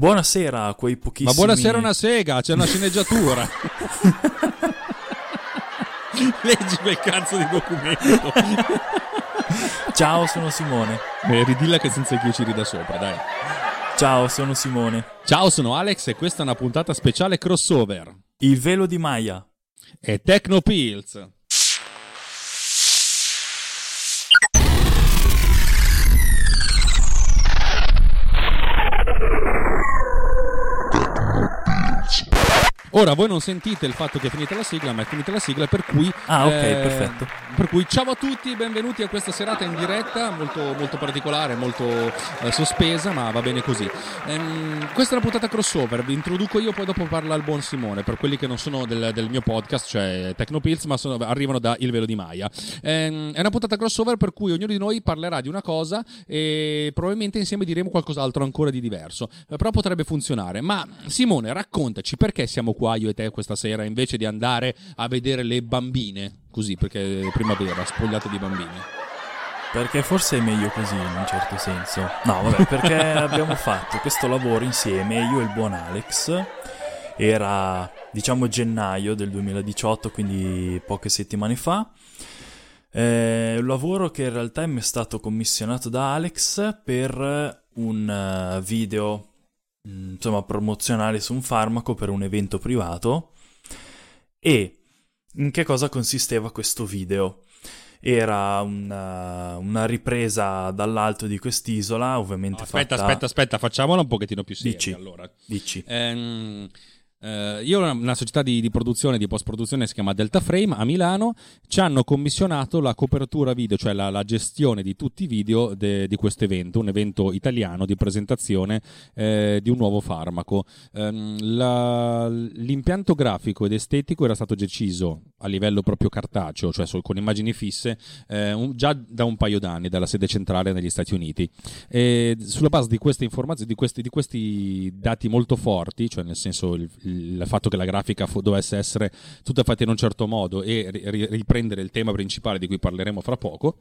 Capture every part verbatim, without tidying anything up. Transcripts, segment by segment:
Buonasera a quei pochissimi... Ma buonasera una sega, c'è una sceneggiatura. Leggi quel cazzo di documento. Ciao, sono Simone. Eh, ridilla che senza che io ci rida sopra, dai. Ciao, sono Simone. Ciao, sono Alex e questa è una puntata speciale crossover. Il Velo di Maya. E TechnoPillz. Ora voi non sentite il fatto che è finita la sigla, ma è finita la sigla, per cui ah ok eh, perfetto. Per cui ciao a tutti, benvenuti a questa serata in diretta molto molto particolare, molto eh, sospesa, ma va bene così. Ehm, questa è una puntata crossover, vi introduco io, poi dopo parla il buon Simone per quelli che non sono del, del mio podcast, cioè TechnoPillz, ma sono, arrivano da Il Velo di Maya. Ehm, è una puntata crossover per cui ognuno di noi parlerà di una cosa e probabilmente insieme diremo qualcos'altro ancora di diverso, eh, però potrebbe funzionare. Ma Simone, raccontaci perché siamo qui qua io e te questa sera invece di andare a vedere le bambine, così, perché è primavera, spogliato di bambine. Perché forse è meglio così in un certo senso. No, vabbè, perché abbiamo fatto questo lavoro insieme, io e il buon Alex. Era, diciamo, gennaio del duemiladiciotto, quindi poche settimane fa. È un lavoro che in realtà mi è stato commissionato da Alex per un video, insomma, promozionale su un farmaco per un evento privato. E in che cosa consisteva questo video? Era una, una ripresa dall'alto di quest'isola, ovviamente. No, aspetta, fatta... aspetta, aspetta, facciamola un pochettino più seria. Dici, allora. Dici. Ehm... Uh, io ho una, una società di, di produzione, di post-produzione, si chiama Delta Frame a Milano. Ci hanno commissionato la copertura video, cioè la, la gestione di tutti i video de, di questo evento, un evento italiano di presentazione eh, di un nuovo farmaco. Um, la, l'impianto grafico ed estetico era stato deciso a livello proprio cartaceo, cioè sol, con immagini fisse, eh, un, già da un paio d'anni dalla sede centrale negli Stati Uniti. E sulla base di queste informazioni, di questi, di questi dati molto forti, cioè nel senso il il fatto che la grafica fu- dovesse essere tutta fatta in un certo modo e ri- riprendere il tema principale di cui parleremo fra poco,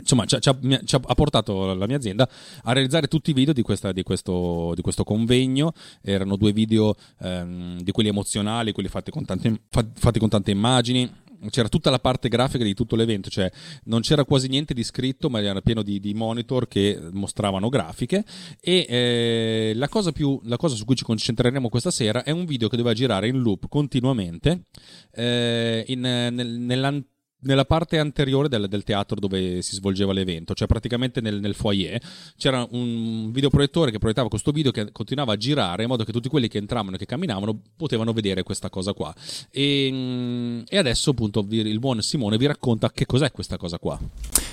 insomma ci ha, ci ha portato la mia azienda a realizzare tutti i video di, questa, di, questo, di questo convegno. Erano due video ehm, di quelli emozionali, quelli fatti con tante, fatti con tante immagini. C'era tutta la parte grafica di tutto l'evento, cioè non c'era quasi niente di scritto, ma era pieno di, di monitor che mostravano grafiche. E eh, la cosa più la cosa su cui ci concentreremo questa sera è un video che doveva girare in loop continuamente eh, in, nel, nell'antico nella parte anteriore del, del teatro dove si svolgeva l'evento, cioè praticamente nel, nel foyer c'era un videoproiettore che proiettava questo video che continuava a girare in modo che tutti quelli che entravano e che camminavano potevano vedere questa cosa qua. E, e adesso appunto il buon Simone vi racconta che cos'è questa cosa qua.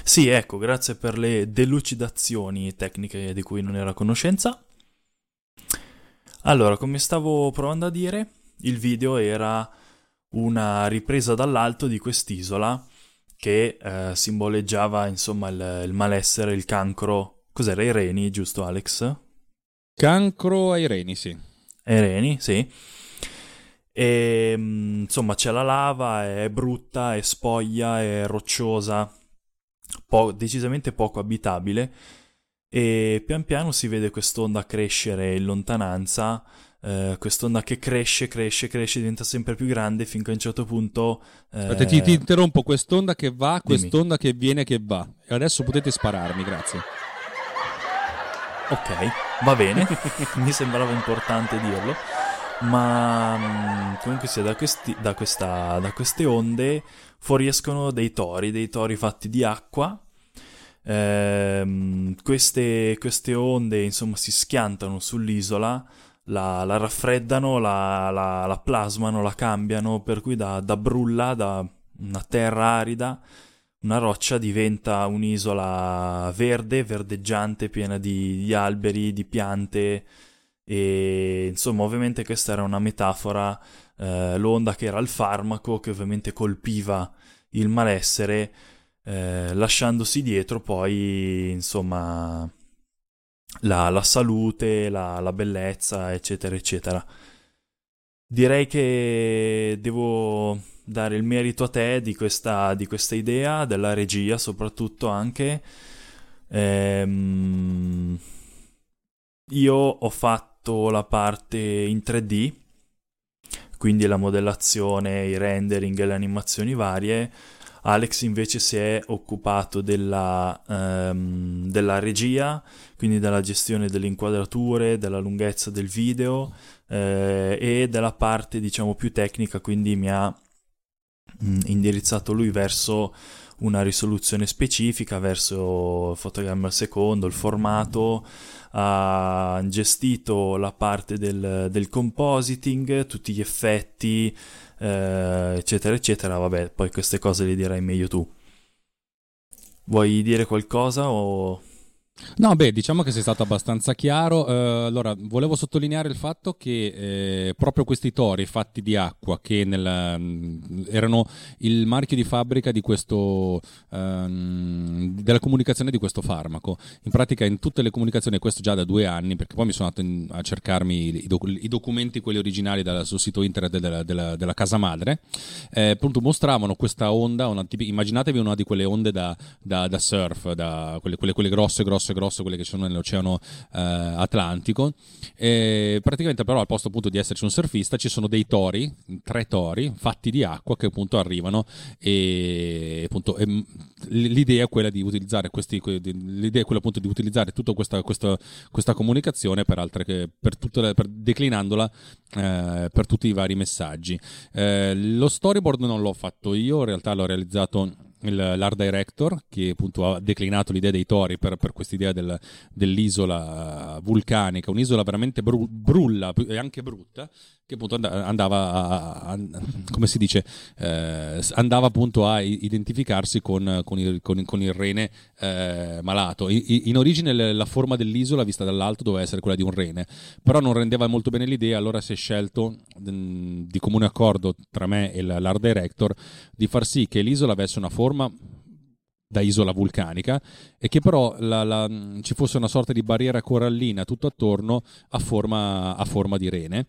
Sì, ecco, grazie per le delucidazioni tecniche di cui non era a conoscenza. Allora, come stavo provando a dire, il video era una ripresa dall'alto di quest'isola che eh, simboleggiava insomma il, il malessere, il cancro. Cos'era? I reni, giusto Alex? Cancro ai reni, sì. Ai reni, sì. E insomma c'è la lava, è brutta, è spoglia, è rocciosa, po- decisamente poco abitabile. E pian piano si vede quest'onda crescere in lontananza. Uh, quest'onda che cresce, cresce, cresce, diventa sempre più grande finché a un certo punto uh... Aspetta, ti, ti interrompo, quest'onda che va, quest'onda Dimmi. che viene, che va. E adesso potete spararmi, grazie. Ok, va bene. Mi sembrava importante dirlo. Ma um, comunque sia, da, questi, da, questa, da queste onde fuoriescono dei tori, dei tori fatti di acqua. Ehm, queste, queste onde insomma si schiantano sull'isola, La, la raffreddano, la, la, la plasmano, la cambiano, per cui da, da brulla, da una terra arida, una roccia diventa un'isola verde, verdeggiante, piena di, di alberi, di piante. E insomma, ovviamente questa era una metafora, eh, l'onda che era il farmaco, che ovviamente colpiva il malessere, eh, lasciandosi dietro poi, insomma... La, la salute, la, la bellezza, eccetera, eccetera. Direi che devo dare il merito a te di questa, di questa idea, della regia soprattutto anche. Ehm, io ho fatto fatto la parte in tre D, quindi la modellazione, i rendering e le animazioni varie. Alex invece si è occupato della, um, della regia, quindi della gestione delle inquadrature, della lunghezza del video eh, e della parte diciamo più tecnica, quindi mi ha mh, indirizzato lui verso una risoluzione specifica, verso fotogrammi al secondo, il formato. Ha gestito la parte del, del compositing, tutti gli effetti eh, eccetera eccetera. Vabbè, poi queste cose le dirai meglio tu. Vuoi dire qualcosa o... No, beh, diciamo che sei stato abbastanza chiaro. Eh, allora, volevo sottolineare il fatto che eh, proprio questi tori fatti di acqua, che nel, mh, erano il marchio di fabbrica di questo, ehm, della comunicazione di questo farmaco. In pratica, in tutte le comunicazioni, questo già da due anni, perché poi mi sono andato in, a cercarmi i, doc, i documenti, quelli originali, dal suo sito internet della, della, della casa madre, eh, appunto mostravano questa onda, una, tipi, immaginatevi una di quelle onde da, da, da surf, da quelle, quelle, quelle grosse, grosse, grosso, quelle che sono nell'oceano eh, Atlantico, e praticamente però al posto appunto di esserci un surfista ci sono dei tori, tre tori fatti di acqua che appunto arrivano, e appunto e, l'idea è quella di utilizzare questi, l'idea è quella appunto di utilizzare tutta questa, questa, questa comunicazione per altre, per tutta la, per, declinandola eh, per tutti i vari messaggi. Eh, lo storyboard non l'ho fatto io, in realtà l'ho realizzato Il, l'art director, che appunto ha declinato l'idea dei tori per, per quest'idea del, dell'isola vulcanica, un'isola veramente bru- brulla e anche brutta, che appunto andava a, a, come si dice, eh, andava appunto a identificarsi con, con, il, con, con il rene eh, malato. I, in origine la forma dell'isola vista dall'alto doveva essere quella di un rene, però non rendeva molto bene l'idea, allora si è scelto mh, di comune accordo tra me e l'art director di far sì che l'isola avesse una forma da isola vulcanica e che però la, la, ci fosse una sorta di barriera corallina tutto attorno a forma, a forma di rene.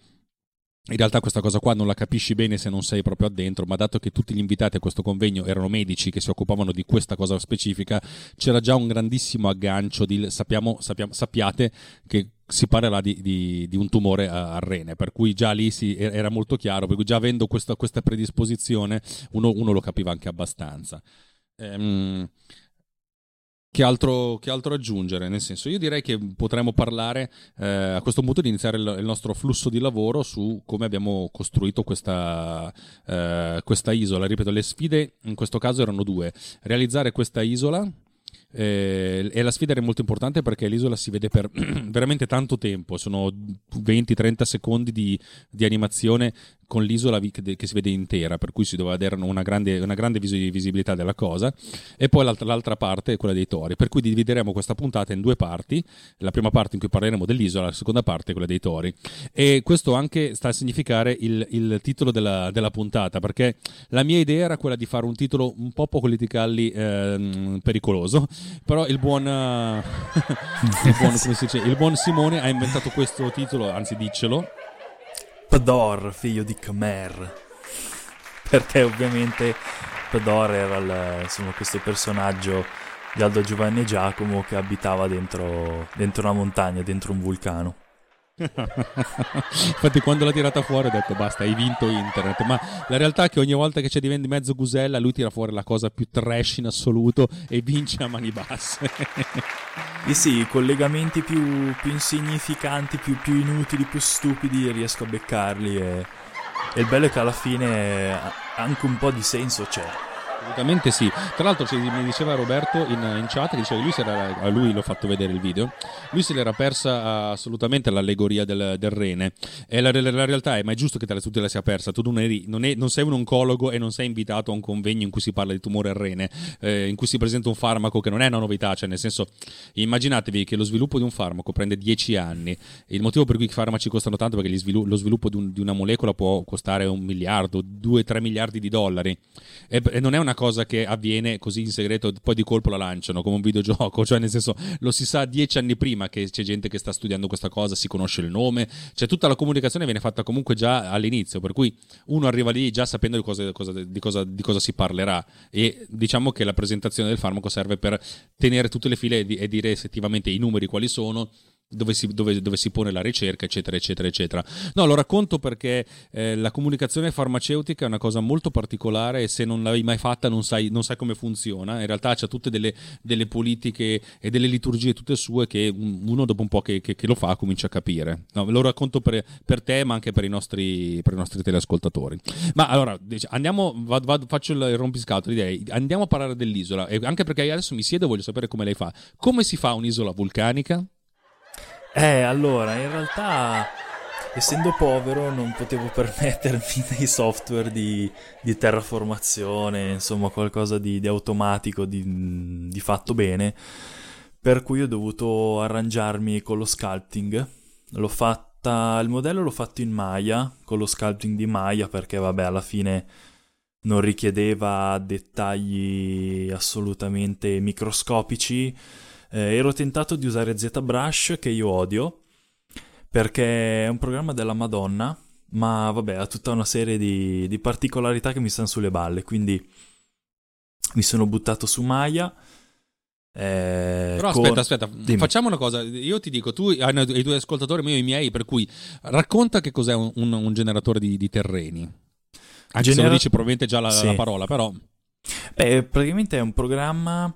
In realtà questa cosa qua non la capisci bene se non sei proprio addentro, ma dato che tutti gli invitati a questo convegno erano medici che si occupavano di questa cosa specifica, c'era già un grandissimo aggancio di sappiamo, sappiamo sappiate che si parlerà di, di, di un tumore al rene, per cui già lì si, era molto chiaro, per cui già avendo questa, questa predisposizione uno, uno lo capiva anche abbastanza. Ehm, Che altro, che altro aggiungere? Nel senso, io direi che potremmo parlare eh, a questo punto di iniziare il, il nostro flusso di lavoro su come abbiamo costruito questa, eh, questa isola. Ripeto, le sfide in questo caso erano due: realizzare questa isola, eh, e la sfida era molto importante perché l'isola si vede per veramente tanto tempo, sono venti trenta secondi di, di animazione con l'isola che si vede intera, per cui si doveva avere una grande, una grande visibilità della cosa. E poi l'altra, l'altra parte è quella dei tori, per cui divideremo questa puntata in due parti: la prima parte in cui parleremo dell'isola, la seconda parte è quella dei tori. E questo anche sta a significare il, il titolo della, della puntata, perché la mia idea era quella di fare un titolo un po' politically eh, pericoloso, però il buon, il buon, come si dice, il buon Simone ha inventato questo titolo, anzi diccelo: Ptor figlio di Kmer, perché ovviamente Ptor era il, insomma, questo personaggio di Aldo Giovanni e Giacomo che abitava dentro, dentro una montagna, dentro un vulcano. Infatti quando l'ha tirata fuori ho detto basta, hai vinto internet, ma la realtà è che ogni volta che c'è di mezzo Gusella lui tira fuori la cosa più trash in assoluto e vince a mani basse. E sì, i collegamenti più, più insignificanti, più, più inutili, più stupidi riesco a beccarli, e, e il bello è che alla fine anche un po' di senso c'è. Assolutamente sì. Tra l'altro mi diceva Roberto in, in chat, che diceva che lui si era, a lui l'ho fatto vedere il video, lui se l'era persa assolutamente l'allegoria del, del rene, e la, la, la realtà è, ma è giusto che te la, tu te la sia persa, tu non, eri, non, è, non sei un oncologo e non sei invitato a un convegno in cui si parla di tumore al rene, eh, in cui si presenta un farmaco che non è una novità, cioè nel senso, immaginatevi che lo sviluppo di un farmaco prende dieci anni, il motivo per cui i farmaci costano tanto perché gli svilu- lo sviluppo di, un, di una molecola può costare un miliardo, due tre miliardi di dollari, e, e non è una cosa che avviene così in segreto, poi di colpo la lanciano come un videogioco, cioè nel senso lo si sa dieci anni prima che c'è gente che sta studiando questa cosa, si conosce il nome, cioè tutta la comunicazione viene fatta comunque già all'inizio, per cui uno arriva lì già sapendo di cosa, di cosa, di cosa si parlerà, e diciamo che la presentazione del farmaco serve per tenere tutte le file e dire effettivamente i numeri quali sono, dove si, dove, dove si pone la ricerca, eccetera eccetera eccetera. No, lo racconto perché eh, la comunicazione farmaceutica è una cosa molto particolare e se non l'hai mai fatta non sai, non sai come funziona. In realtà c'ha tutte delle, delle politiche e delle liturgie tutte sue che uno dopo un po' che, che, che lo fa comincia a capire. No, lo racconto per, per te ma anche per i nostri, per i nostri teleascoltatori. Ma allora andiamo, vado, vado, faccio il rompiscatole, direi andiamo a parlare dell'isola, e anche perché adesso mi siedo e voglio sapere come lei fa, come si fa un'isola vulcanica? Eh, allora, in realtà, essendo povero, non potevo permettermi dei software di, di terraformazione, insomma qualcosa di, di automatico, di, di fatto bene, per cui ho dovuto arrangiarmi con lo sculpting. L'ho fatta, il modello l'ho fatto in Maya, con lo sculpting di Maya, perché vabbè, alla fine non richiedeva dettagli assolutamente microscopici. Eh, ero tentato di usare ZBrush, che io odio perché è un programma della Madonna, ma vabbè, ha tutta una serie di, di particolarità che mi stanno sulle balle, quindi mi sono buttato su Maya. Eh, però con... aspetta aspetta Dimmi. Facciamo una cosa, io ti dico, tu hai i tuoi ascoltatori, io i miei, per cui racconta che cos'è un, un, un generatore di, di terreni. Anche Genera... se lo dici probabilmente già la, sì. la parola, però beh, praticamente è un programma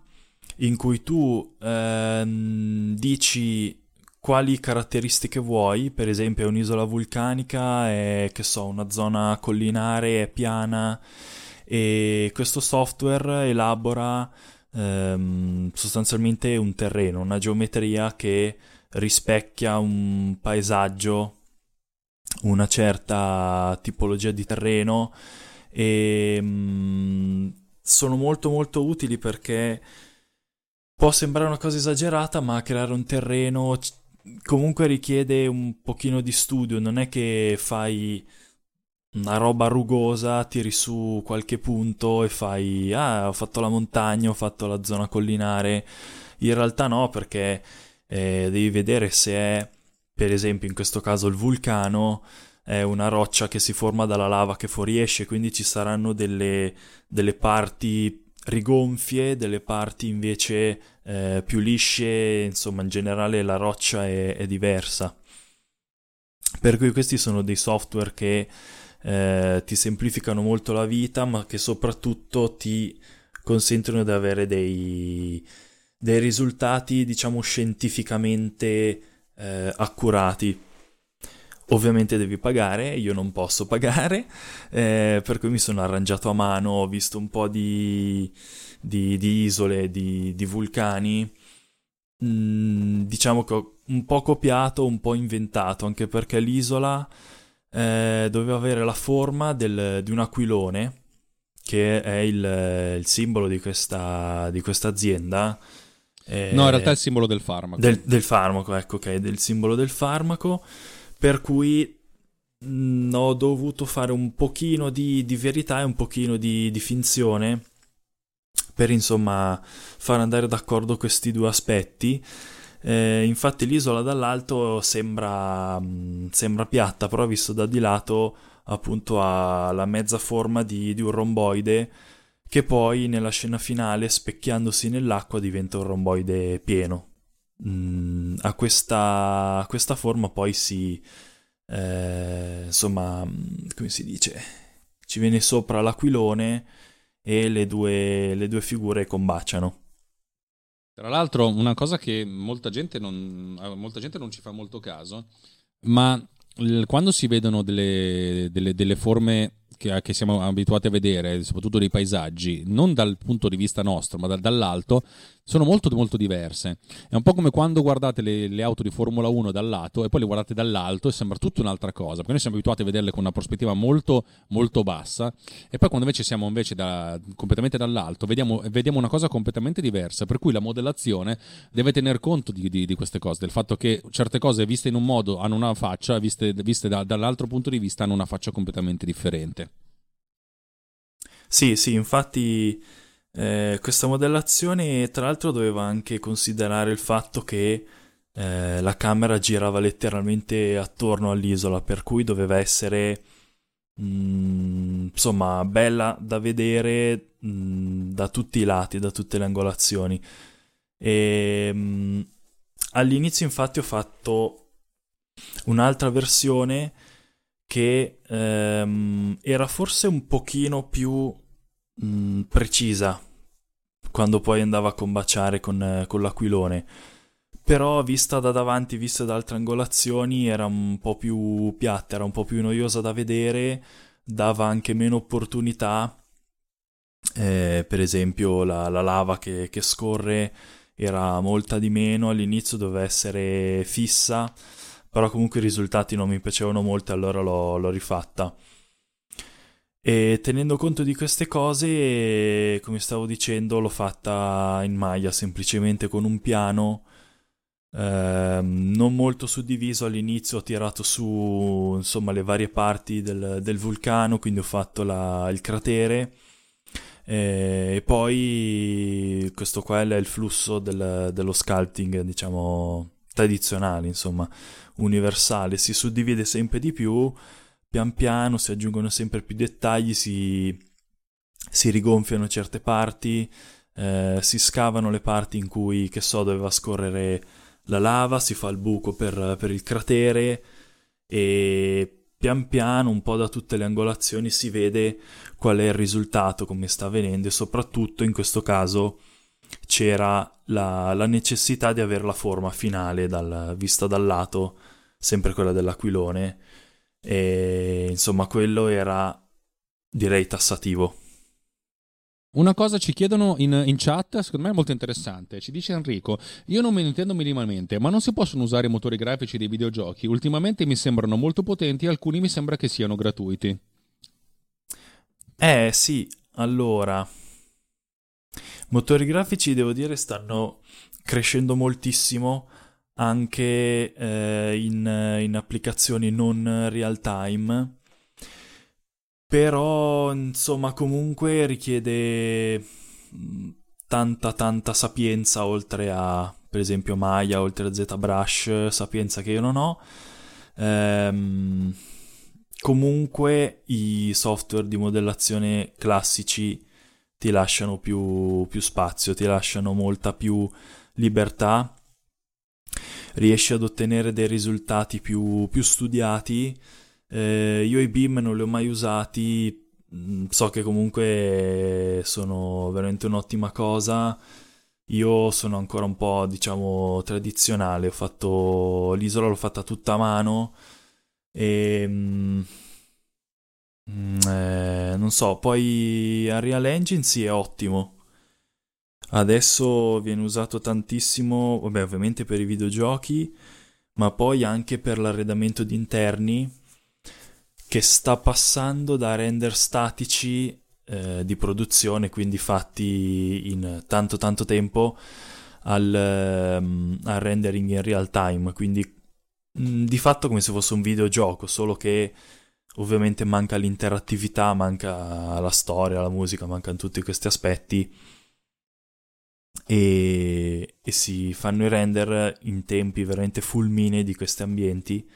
in cui tu ehm, dici quali caratteristiche vuoi. Per esempio, è un'isola vulcanica, è, che so, una zona collinare, è piana, e questo software elabora ehm, sostanzialmente un terreno, una geometria che rispecchia un paesaggio, una certa tipologia di terreno, e mh, sono molto molto utili perché può sembrare una cosa esagerata, ma creare un terreno comunque richiede un pochino di studio, non è che fai una roba rugosa, tiri su qualche punto e fai ah, ho fatto la montagna, ho fatto la zona collinare. In realtà no, perché eh, devi vedere se è, per esempio in questo caso il vulcano è una roccia che si forma dalla lava che fuoriesce, quindi ci saranno delle, delle parti rigonfie, delle parti invece eh, più lisce, insomma in generale la roccia è, è diversa. Per cui questi sono dei software che eh, ti semplificano molto la vita, ma che soprattutto ti consentono di avere dei, dei risultati, diciamo, scientificamente eh, accurati. Ovviamente devi pagare, io non posso pagare, eh, per cui mi sono arrangiato a mano, ho visto un po' di, di, di isole, di, di vulcani, mm, diciamo che ho un po' copiato, un po' inventato, anche perché l'isola eh, doveva avere la forma del, di un aquilone, che è il, il simbolo di questa, di questa azienda. Eh, no, in realtà è il simbolo del farmaco. Del, del farmaco, ecco, ok, del simbolo del farmaco. Per cui mh, ho dovuto fare un pochino di, di verità e un pochino di, di finzione per, insomma, far andare d'accordo questi due aspetti. Eh, infatti l'isola dall'alto sembra, mh, sembra piatta, però visto da di lato appunto ha la mezza forma di, di un romboide, che poi nella scena finale, specchiandosi nell'acqua, diventa un romboide pieno. Mm, a, questa, a questa forma poi si eh, insomma, come si dice, ci viene sopra l'aquilone e le due, le due figure combaciano. Tra l'altro una cosa che molta gente non, molta gente non ci fa molto caso, ma quando si vedono delle, delle, delle forme che, che siamo abituati a vedere, soprattutto dei paesaggi, non dal punto di vista nostro ma da, dall'alto, sono molto molto diverse. È un po' come quando guardate le, le auto di Formula uno dal lato e poi le guardate dall'alto e sembra tutta un'altra cosa, perché noi siamo abituati a vederle con una prospettiva molto molto bassa, e poi quando invece siamo invece da, completamente dall'alto vediamo, vediamo una cosa completamente diversa, per cui la modellazione deve tener conto di, di, di queste cose, del fatto che certe cose viste in un modo hanno una faccia, viste, viste da, dall'altro punto di vista hanno una faccia completamente differente. Sì, sì, infatti Eh, questa modellazione tra l'altro doveva anche considerare il fatto che eh, la camera girava letteralmente attorno all'isola, per cui doveva essere mh, insomma bella da vedere mh, da tutti i lati, da tutte le angolazioni, e mh, all'inizio infatti ho fatto un'altra versione che ehm, era forse un pochino più mh, precisa quando poi andava a combaciare con, eh, con l'aquilone, però vista da davanti, vista da altre angolazioni, era un po' più piatta, era un po' più noiosa da vedere, dava anche meno opportunità. Eh, per esempio la, la lava che, che scorre era molta di meno, all'inizio doveva essere fissa, però comunque i risultati non mi piacevano molto, allora l'ho, l'ho rifatta. E tenendo conto di queste cose, come stavo dicendo, l'ho fatta in Maya, semplicemente con un piano eh, non molto suddiviso. All'inizio ho tirato su insomma le varie parti del, del vulcano, quindi ho fatto la, il cratere. E poi questo qua è il flusso del, dello sculpting, diciamo tradizionale, insomma universale, si suddivide sempre di più, pian piano si aggiungono sempre più dettagli, si, si rigonfiano certe parti, eh, si scavano le parti in cui, che so, doveva scorrere la lava, si fa il buco per, per il cratere, e pian piano un po' da tutte le angolazioni si vede qual è il risultato, come sta avvenendo, e soprattutto in questo caso c'era la, la necessità di avere la forma finale dal, vista dal lato, sempre quella dell'aquilone, e insomma quello era, direi, tassativo. Una cosa ci chiedono in, in chat, secondo me è molto interessante, ci dice Enrico: io non me ne intendo minimamente, ma non si possono usare i motori grafici dei videogiochi? Ultimamente mi sembrano molto potenti e alcuni mi sembra che siano gratuiti. Eh sì, allora, motori grafici devo dire stanno crescendo moltissimo anche eh, in, in applicazioni non real time. Però, insomma, comunque richiede tanta tanta sapienza, oltre a, per esempio, Maya, oltre a ZBrush, sapienza che io non ho. Ehm, comunque i software di modellazione classici ti lasciano più, più spazio, ti lasciano molta più libertà, riesci ad ottenere dei risultati più, più studiati. Eh, io i beam non li ho mai usati, so che comunque sono veramente un'ottima cosa. Io sono ancora un po', diciamo, tradizionale, ho fatto l'isola, l'ho fatta tutta a mano e mm, eh, non so, poi Unreal Engine sì, è ottimo, adesso viene usato tantissimo, vabbè, ovviamente per i videogiochi, ma poi anche per l'arredamento di interni, che sta passando da render statici eh, di produzione, quindi fatti in tanto tanto tempo, al, um, al rendering in real time, quindi mh, di fatto come se fosse un videogioco, solo che ovviamente manca l'interattività, manca la storia, la musica, mancano tutti questi aspetti, e, e si fanno i render in tempi veramente fulminei di questi ambienti.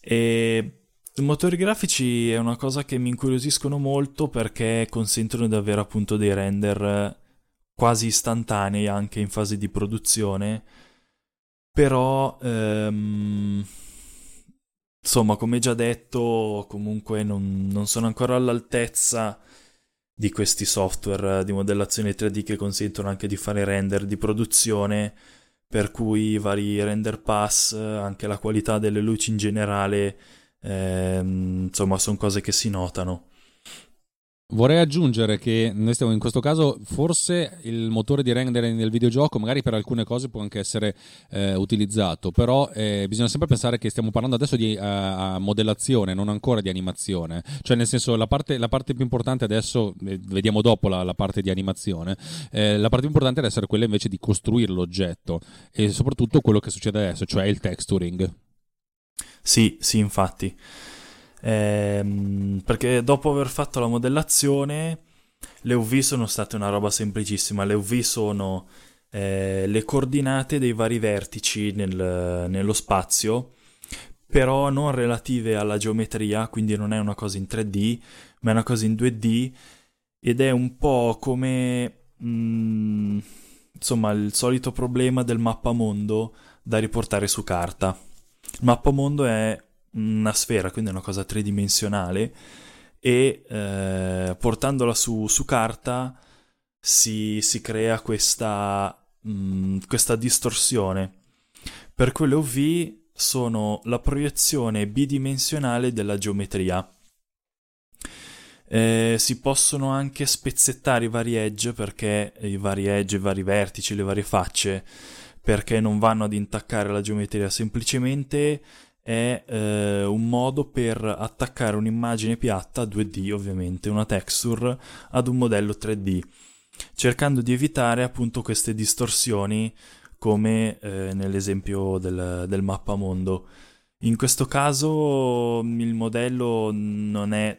E i motori grafici è una cosa che mi incuriosiscono molto, perché consentono di avere appunto dei render quasi istantanei anche in fase di produzione, però ehm, insomma, come già detto, comunque non, non sono ancora all'altezza di questi software di modellazione tre D che consentono anche di fare render di produzione, per cui i vari render pass, anche la qualità delle luci in generale, Eh, insomma sono cose che si notano. Vorrei aggiungere che noi stiamo in questo caso, forse il motore di rendering del videogioco magari per alcune cose può anche essere eh, utilizzato, però eh, bisogna sempre pensare che stiamo parlando adesso di uh, modellazione, non ancora di animazione, cioè nel senso la parte, la parte più importante adesso, eh, vediamo dopo la, la parte di animazione, eh, la parte più importante deve essere quella invece di costruire l'oggetto e soprattutto quello che succede adesso, cioè il texturing. Sì, sì, infatti, ehm, perché dopo aver fatto la modellazione, le U V sono state una roba semplicissima. Le U V sono eh, le coordinate dei vari vertici nel, nello spazio, però non relative alla geometria, quindi non è una cosa in tre D, ma è una cosa in due D, ed è un po' come... Mh, insomma il solito problema del mappamondo da riportare su carta. Il mappamondo è una sfera, quindi è una cosa tridimensionale, e eh, portandola su, su carta si, si crea questa, mh, questa distorsione. Per quelle O V sono la proiezione bidimensionale della geometria. Eh, si possono anche spezzettare i vari edge, perché i vari edge, i vari vertici, le varie facce, perché non vanno ad intaccare la geometria, semplicemente è eh, un modo per attaccare un'immagine piatta due D, ovviamente una texture, ad un modello tre D, cercando di evitare appunto queste distorsioni come eh, nell'esempio del, del mappamondo. In questo caso il modello non è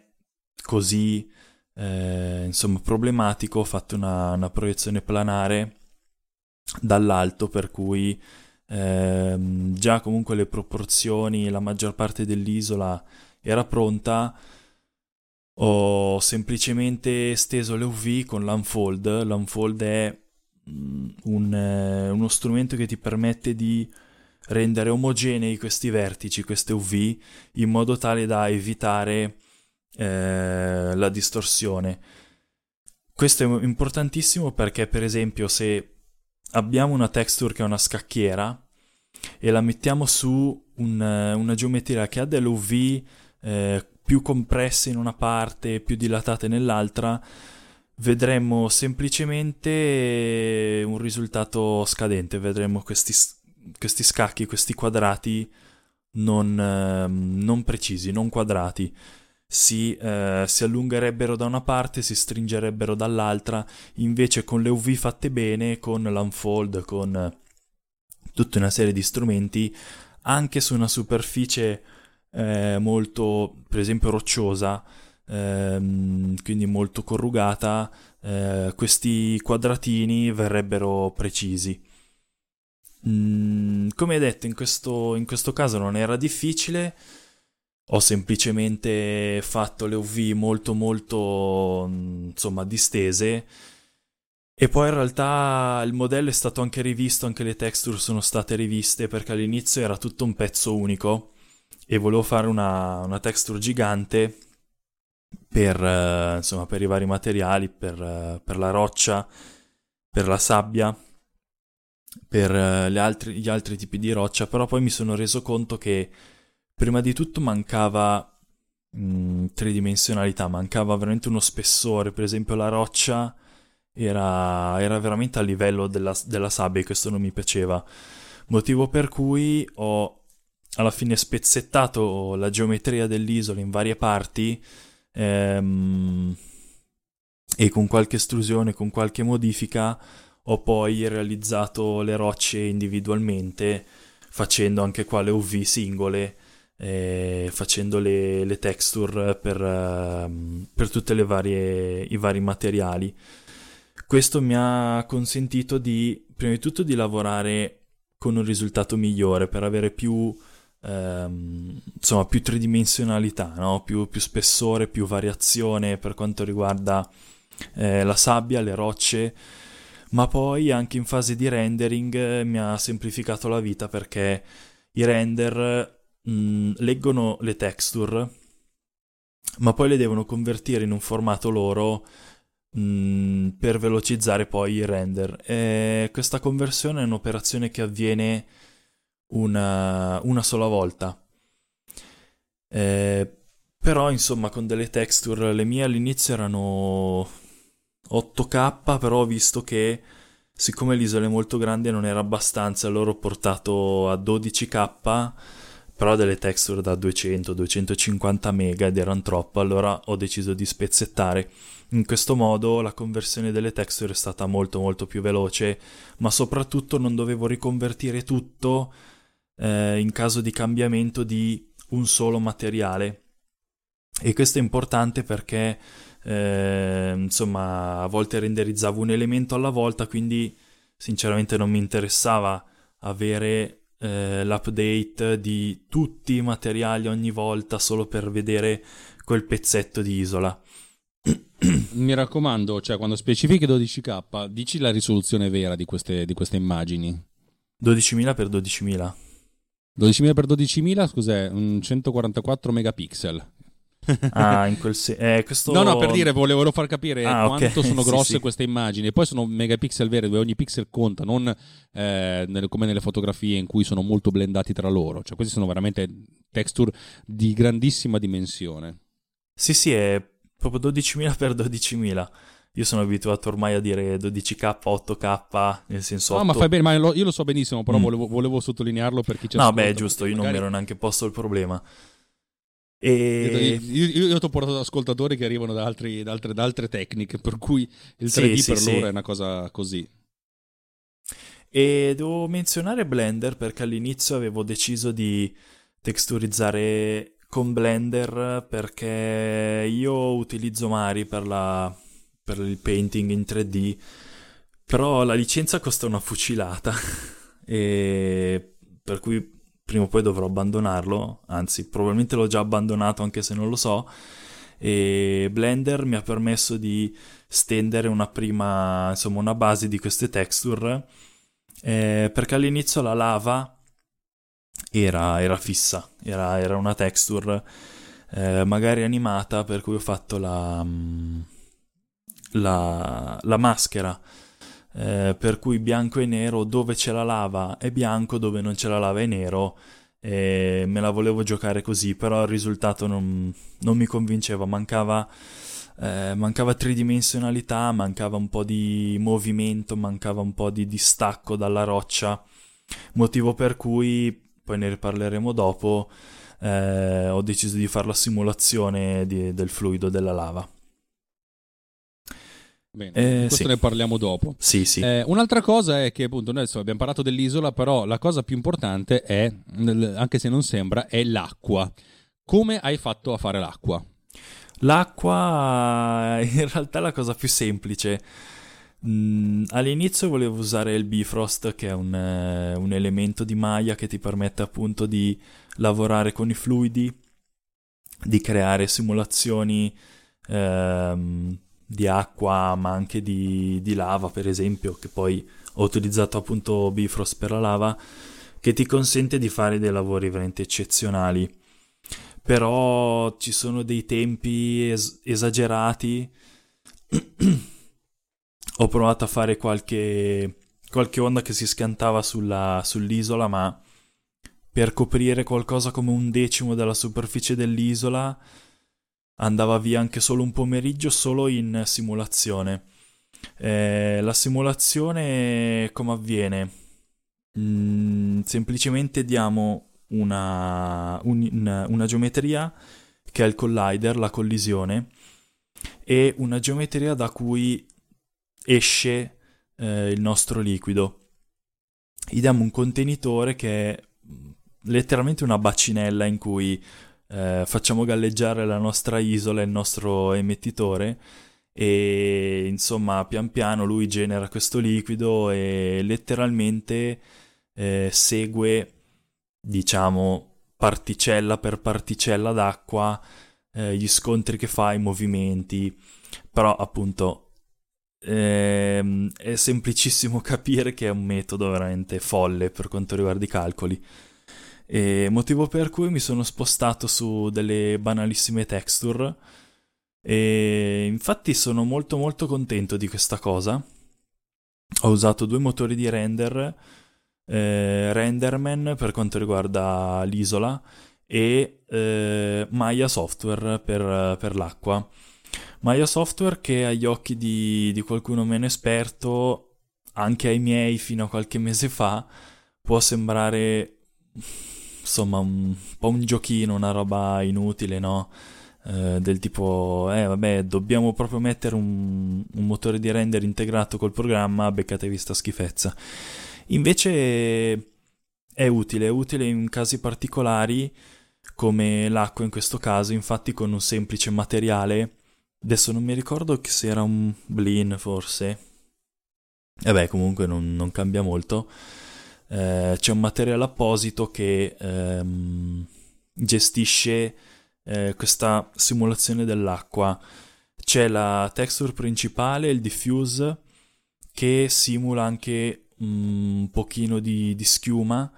così eh, insomma problematico. Ho fatto una, una proiezione planare dall'alto, per cui eh, già comunque le proporzioni, la maggior parte dell'isola era pronta. Ho semplicemente esteso le U V con l'unfold. L'unfold è un, eh, uno strumento che ti permette di rendere omogenei questi vertici, queste U V, in modo tale da evitare Eh, la distorsione. Questo è importantissimo perché, per esempio, se abbiamo una texture che è una scacchiera e la mettiamo su un, una geometria che ha delle U V eh, più compresse in una parte, più dilatate nell'altra, vedremo semplicemente un risultato scadente. Vedremo questi, questi scacchi, questi quadrati non, eh, non precisi, non quadrati. Si, eh, si allungherebbero da una parte, si stringerebbero dall'altra. Invece con le U V fatte bene, con l'unfold, con tutta una serie di strumenti, anche su una superficie eh, molto, per esempio, rocciosa, ehm, quindi molto corrugata, eh, questi quadratini verrebbero precisi. Mm, come detto, in questo, in questo caso non era difficile. Ho semplicemente fatto le U V molto molto insomma distese, e poi in realtà il modello è stato anche rivisto, anche le texture sono state riviste, perché all'inizio era tutto un pezzo unico e volevo fare una, una texture gigante per, insomma, per i vari materiali, per, per la roccia, per la sabbia, per le altri, gli altri tipi di roccia. Però poi mi sono reso conto che prima di tutto mancava mh, tridimensionalità, mancava veramente uno spessore. Per esempio la roccia era, era veramente a livello della, della sabbia, e questo non mi piaceva. Motivo per cui ho alla fine spezzettato la geometria dell'isola in varie parti ehm, e con qualche estrusione, con qualche modifica, ho poi realizzato le rocce individualmente, facendo anche qua le U V singole, facendo le, le texture per, per tutte le varie i vari materiali. Questo mi ha consentito di, prima di tutto, di lavorare con un risultato migliore, per avere più ehm, insomma più tridimensionalità, no? più, più spessore, più variazione per quanto riguarda eh, la sabbia, le rocce. Ma poi anche in fase di rendering mi ha semplificato la vita, perché i render Mm, leggono le texture, ma poi le devono convertire in un formato loro mm, per velocizzare poi il render. E questa conversione è un'operazione che avviene una, una sola volta. Eh, però insomma, con delle texture, le mie all'inizio erano otto K, però ho visto che, siccome l'isola è molto grande, non era abbastanza, allora ho portato a dodici K, però delle texture da duecento duecentocinquanta mega, ed erano troppo, allora ho deciso di spezzettare. In questo modo la conversione delle texture è stata molto molto più veloce, ma soprattutto non dovevo riconvertire tutto eh, in caso di cambiamento di un solo materiale. E questo è importante perché eh, insomma a volte renderizzavo un elemento alla volta, quindi sinceramente non mi interessava avere l'update di tutti i materiali ogni volta solo per vedere quel pezzetto di isola. Mi raccomando, cioè quando specifichi dodici K, dici la risoluzione vera di queste, di queste immagini. dodicimila per dodicimila dodicimila per dodicimila, scus'è, centoquarantaquattro megapixel. Ah, in quel se- eh, questo... No, no, per dire, volevo far capire ah, quanto okay. sono grosse sì, sì. queste immagini. E poi sono megapixel veri, dove ogni pixel conta, non eh, nel, come nelle fotografie in cui sono molto blendati tra loro. Cioè questi sono veramente texture di grandissima dimensione. Sì, sì, è proprio dodicimila per dodicimila. Io sono abituato ormai a dire dodici K, otto K, nel senso otto. No, ma fai bene, ma lo, io lo so benissimo, però mm. volevo, volevo sottolinearlo per chi c'è. No, beh, è giusto, io magari... non mi ero neanche posto il problema. E... Io, io, io ti ho portato ascoltatori che arrivano da, altri, da, altre, da altre tecniche, per cui il tre D sì, per sì, loro sì. è una cosa così. E devo menzionare Blender, perché all'inizio avevo deciso di texturizzare con Blender, perché io utilizzo Mari per la... per il painting in tre D, però la licenza costa una fucilata e per cui prima o poi dovrò abbandonarlo, anzi probabilmente l'ho già abbandonato anche se non lo so. E Blender mi ha permesso di stendere una prima, insomma una base di queste texture, eh, perché all'inizio la lava era, era fissa, era, era una texture eh, magari animata, per cui ho fatto la... Mh, La, la maschera, eh, per cui bianco e nero, dove c'è la lava è bianco, dove non c'è la lava è nero, e me la volevo giocare così, però il risultato non, non mi convinceva, mancava, eh, mancava tridimensionalità, mancava un po' di movimento, mancava un po' di distacco dalla roccia, motivo per cui, poi ne riparleremo dopo, eh, ho deciso di fare la simulazione di, del fluido della lava. Bene, eh, questo sì. ne parliamo dopo. Sì, sì. Eh, un'altra cosa è che appunto noi adesso abbiamo parlato dell'isola, però la cosa più importante è, anche se non sembra, è l'acqua. Come hai fatto a fare l'acqua? L'acqua in realtà è la cosa più semplice. Mm, all'inizio volevo usare il Bifrost, che è un, eh, un elemento di Maya che ti permette appunto di lavorare con i fluidi, di creare simulazioni ehm, di acqua, ma anche di, di lava, per esempio, che poi ho utilizzato appunto Bifrost per la lava, che ti consente di fare dei lavori veramente eccezionali. Però ci sono dei tempi es- esagerati. Ho provato a fare qualche, qualche onda che si scantava sulla, sull'isola, ma per coprire qualcosa come un decimo della superficie dell'isola andava via anche solo un pomeriggio, solo in simulazione. Eh, la simulazione come avviene? Mm, semplicemente diamo una, un, una geometria che è il collider, la collisione, e una geometria da cui esce eh, il nostro liquido. Gli diamo un contenitore che è letteralmente una bacinella in cui... Eh, facciamo galleggiare la nostra isola, il nostro emettitore, e insomma pian piano lui genera questo liquido e letteralmente eh, segue, diciamo, particella per particella d'acqua eh, gli scontri che fa, i movimenti. Però appunto ehm, è semplicissimo capire che è un metodo veramente folle per quanto riguarda i calcoli. E motivo per cui mi sono spostato su delle banalissime texture, e infatti sono molto molto contento di questa cosa. Ho usato due motori di render, eh, Renderman per quanto riguarda l'isola e eh, Maya Software per, per l'acqua. Maya Software che agli occhi di, di qualcuno meno esperto, anche ai miei fino a qualche mese fa, può sembrare... insomma un po' un giochino, una roba inutile, no? Eh, del tipo, eh vabbè, dobbiamo proprio mettere un, un motore di render integrato col programma, beccatevi sta schifezza. Invece è utile, è utile in casi particolari come l'acqua in questo caso. Infatti con un semplice materiale, adesso non mi ricordo se era un blin forse, vabbè comunque non, non cambia molto. Uh, c'è un materiale apposito che um, gestisce uh, questa simulazione dell'acqua. c'è la texture principale, il diffuse, che simula anche un pochino di, di schiuma.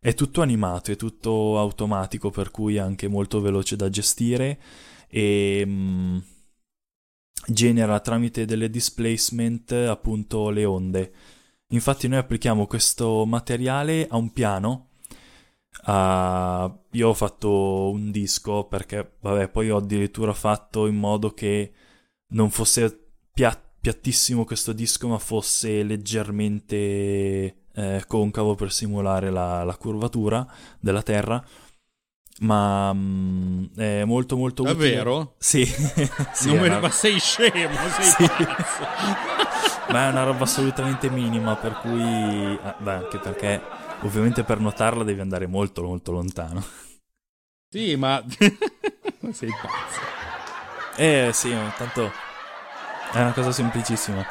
È tutto animato, è tutto automatico, per cui è anche molto veloce da gestire e mh, genera tramite delle displacement appunto le onde. Infatti noi applichiamo questo materiale a un piano. Uh, io ho fatto un disco perché vabbè, poi ho addirittura fatto in modo che non fosse pia- piattissimo questo disco, ma fosse leggermente eh, concavo per simulare la, la curvatura della terra. Ma mh, è molto molto utile. Davvero? Sì. sì non me ne... Ma sei scemo, sei sì. Ma è una roba assolutamente minima, per cui ah, beh, anche perché ovviamente per notarla devi andare molto molto lontano. Sì, ma sei pazzo. Eh sì, tanto è una cosa semplicissima.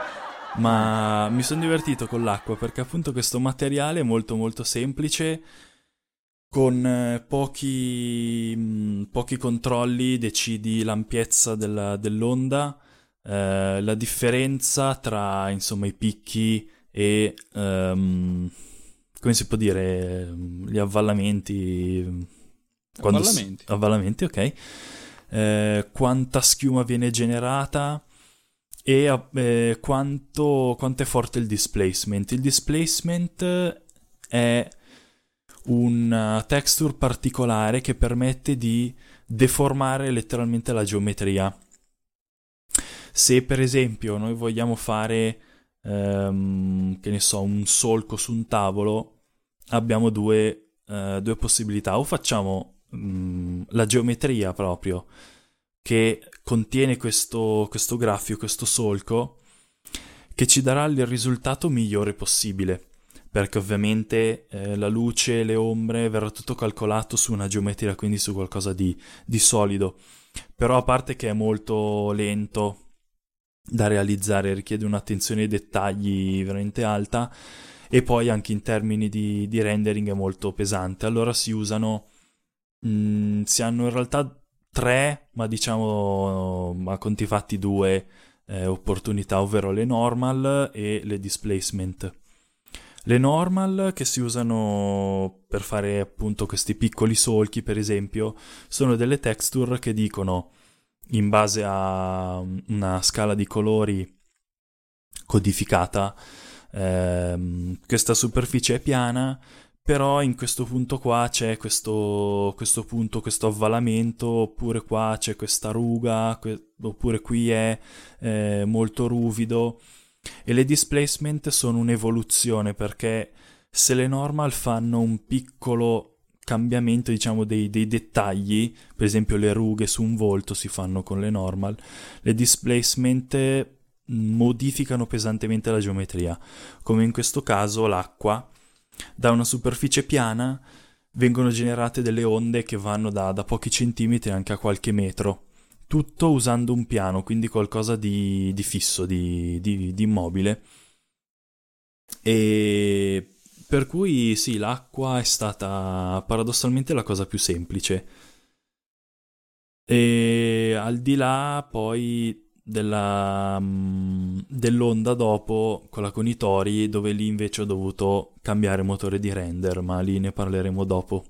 Ma mi sono divertito con l'acqua perché appunto questo materiale è molto molto semplice, con pochi mh, pochi controlli decidi l'ampiezza della, dell'onda, eh, la differenza tra insomma i picchi e um, come si può dire, gli avvallamenti, quando avvallamenti, s- avvallamenti ok, eh, quanta schiuma viene generata e eh, quanto, quanto è forte il displacement. Il displacement è una texture particolare che permette di deformare letteralmente la geometria. Se per esempio noi vogliamo fare Um, che ne so, un solco su un tavolo, abbiamo due, uh, due possibilità: o facciamo um, la geometria proprio che contiene questo, questo graffio, questo solco, che ci darà il risultato migliore possibile, perché ovviamente eh, la luce, le ombre, verrà tutto calcolato su una geometria, quindi su qualcosa di, di solido. Però a parte che è molto lento da realizzare, richiede un'attenzione ai dettagli veramente alta, e poi anche in termini di, di rendering è molto pesante. Allora si usano mh, si hanno in realtà tre, ma diciamo a conti fatti due eh, opportunità, ovvero le normal e le displacement. Le normal, che si usano per fare appunto questi piccoli solchi per esempio, sono delle texture che dicono, in base a una scala di colori codificata, ehm, questa superficie è piana, però in questo punto qua c'è questo, questo punto, questo avvallamento, oppure qua c'è questa ruga, que- oppure qui è eh, molto ruvido. E le displacement sono un'evoluzione, perché se le normal fanno un piccolo cambiamento, diciamo, dei, dei dettagli, per esempio le rughe su un volto si fanno con le normal, le displacement modificano pesantemente la geometria, come in questo caso l'acqua. Da una superficie piana vengono generate delle onde che vanno da, da pochi centimetri anche a qualche metro, tutto usando un piano, quindi qualcosa di, di fisso, di, di, di immobile. E per cui sì, l'acqua è stata paradossalmente la cosa più semplice. E al di là poi della, dell'onda dopo, quella con i tori, dove lì invece ho dovuto cambiare motore di render, ma lì ne parleremo dopo.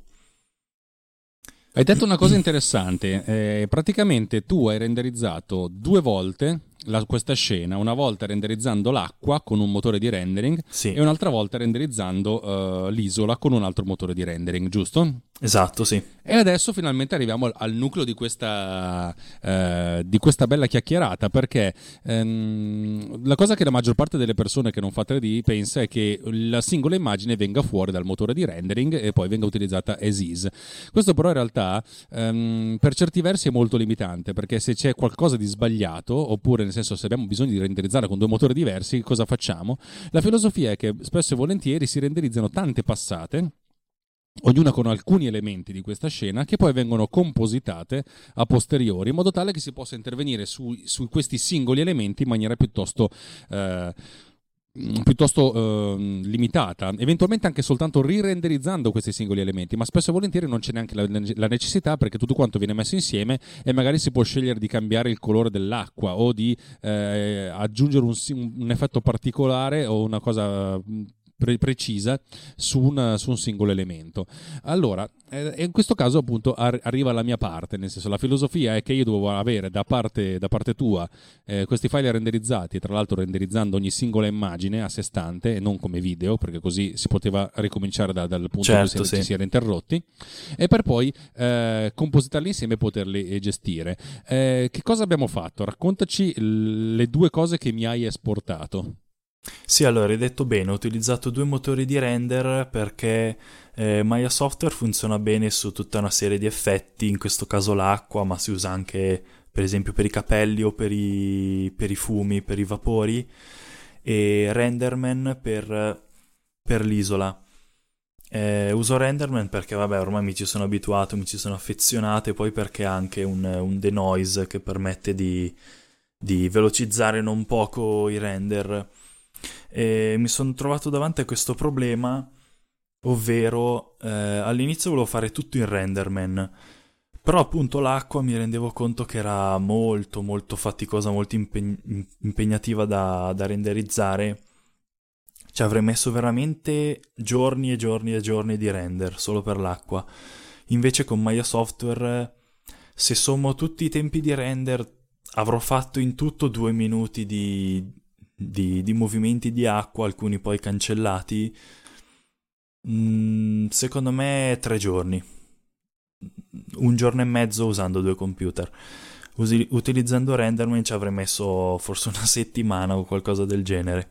Hai detto una cosa interessante, eh, praticamente tu hai renderizzato due volte la, questa scena, una volta renderizzando l'acqua con un motore di rendering, sì, e un'altra volta renderizzando uh, l'isola con un altro motore di rendering, giusto? Esatto, sì. E adesso finalmente arriviamo al, al nucleo di questa uh, di questa bella chiacchierata, perché um, la cosa che la maggior parte delle persone che non fa tre D pensa è che la singola immagine venga fuori dal motore di rendering e poi venga utilizzata as is. Questo però in realtà um, per certi versi è molto limitante, perché se c'è qualcosa di sbagliato, oppure nel senso se abbiamo bisogno di renderizzare con due motori diversi, cosa facciamo? La filosofia è che spesso e volentieri si renderizzano tante passate, ognuna con alcuni elementi di questa scena, che poi vengono compositate a posteriori in modo tale che si possa intervenire su, su questi singoli elementi in maniera piuttosto eh, piuttosto eh, limitata, eventualmente anche soltanto rirenderizzando questi singoli elementi, ma spesso e volentieri non c'è neanche la, la necessità, perché tutto quanto viene messo insieme e magari si può scegliere di cambiare il colore dell'acqua o di eh, aggiungere un, un effetto particolare o una cosa pre- precisa su un, su un singolo elemento. Allora, eh, in questo caso appunto ar- arriva la mia parte, nel senso, la filosofia è che io dovevo avere da parte, da parte tua eh, questi file renderizzati, tra l'altro renderizzando ogni singola immagine a sé stante e non come video, perché così si poteva ricominciare da, dal punto certo, in cui sì. si era interrotti, e per poi eh, compositarli insieme e poterli gestire. Eh, che cosa abbiamo fatto? Raccontaci l- le due cose che mi hai esportato. Sì, allora, hai detto bene, ho utilizzato due motori di render perché eh, Maya Software funziona bene su tutta una serie di effetti, in questo caso l'acqua, ma si usa anche per esempio per i capelli o per i, per i fumi, per i vapori, e Renderman per, per l'isola. Eh, uso Renderman perché vabbè, ormai mi ci sono abituato, mi ci sono affezionato, e poi perché ha anche un, un denoise che permette di, di velocizzare non poco i render. E mi sono trovato davanti a questo problema, ovvero eh, all'inizio volevo fare tutto in Renderman, però appunto l'acqua mi rendevo conto che era molto molto faticosa, molto impeg- impegnativa da, da renderizzare. Ci avrei messo veramente giorni e giorni e giorni di render solo per l'acqua. Invece con Maya Software, se sommo tutti i tempi di render, avrò fatto in tutto due minuti di... Di, di movimenti di acqua, alcuni poi cancellati, mm, secondo me tre giorni, un giorno e mezzo usando due computer. Usi- utilizzando Renderman ci avrei messo forse una settimana o qualcosa del genere,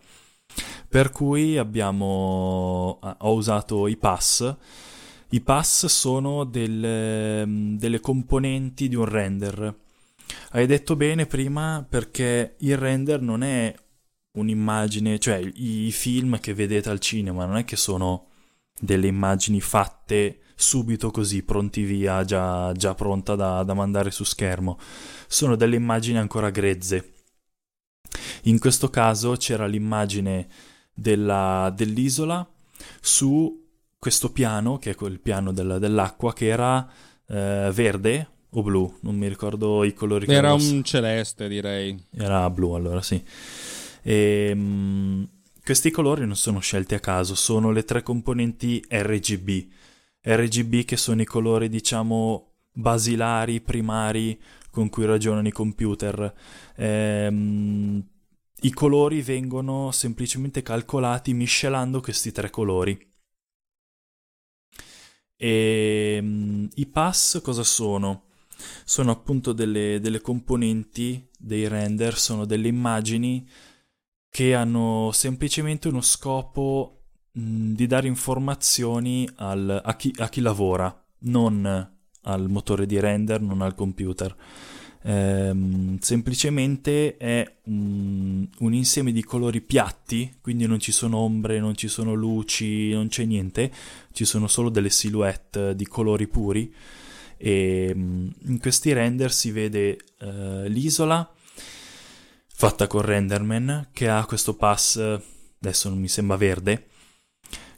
per cui abbiamo ho usato i pass. I pass sono del, delle componenti di un render. Hai detto bene prima, perché il render non è un'immagine, cioè i film che vedete al cinema non è che sono delle immagini fatte subito così, pronti via, già, già pronta da, da mandare su schermo, sono delle immagini ancora grezze. In questo caso c'era l'immagine della, dell'isola su questo piano, che è quel piano del, dell'acqua, che era eh, verde o blu, non mi ricordo i colori. Era un celeste, direi. Era blu, allora sì. E, um, questi colori non sono scelti a caso, sono le tre componenti R G B R G B, che sono i colori, diciamo, basilari, primari, con cui ragionano i computer. Ehm, i colori vengono semplicemente calcolati miscelando questi tre colori. E, um, i pass cosa sono? Sono appunto delle, delle componenti dei render, sono delle immagini che hanno semplicemente uno scopo mh, di dare informazioni al, a, chi, a chi lavora, non al motore di render, non al computer. Ehm, semplicemente è un, un insieme di colori piatti, quindi non ci sono ombre, non ci sono luci, non c'è niente, ci sono solo delle silhouette di colori puri, e mh, in questi render si vede eh, l'isola, fatta con Renderman, che ha questo pass, adesso non mi sembra verde,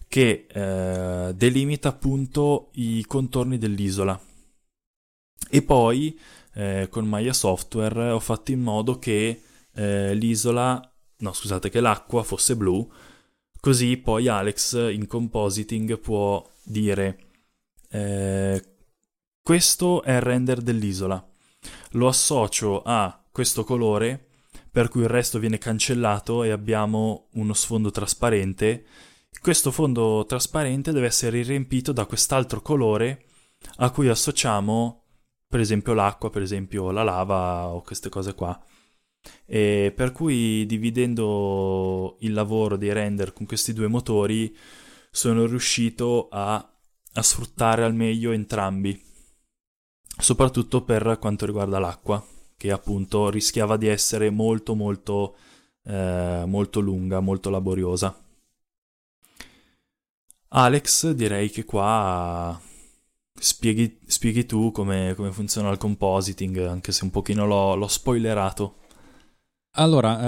che eh, delimita appunto i contorni dell'isola. E poi eh, con Maya Software ho fatto in modo che eh, l'isola, no scusate, che l'acqua fosse blu, così poi Alex in compositing può dire eh, questo è il render dell'isola, lo associo a questo colore, per cui il resto viene cancellato e abbiamo uno sfondo trasparente. Questo fondo trasparente deve essere riempito da quest'altro colore a cui associamo per esempio l'acqua, per esempio la lava o queste cose qua. E per cui, dividendo il lavoro dei render con questi due motori, sono riuscito a, a sfruttare al meglio entrambi, soprattutto per quanto riguarda l'acqua, che appunto rischiava di essere molto molto eh, molto lunga, molto laboriosa. Alex, direi che qua spieghi, spieghi tu come, come funziona il compositing, anche se un pochino l'ho, l'ho spoilerato. Allora,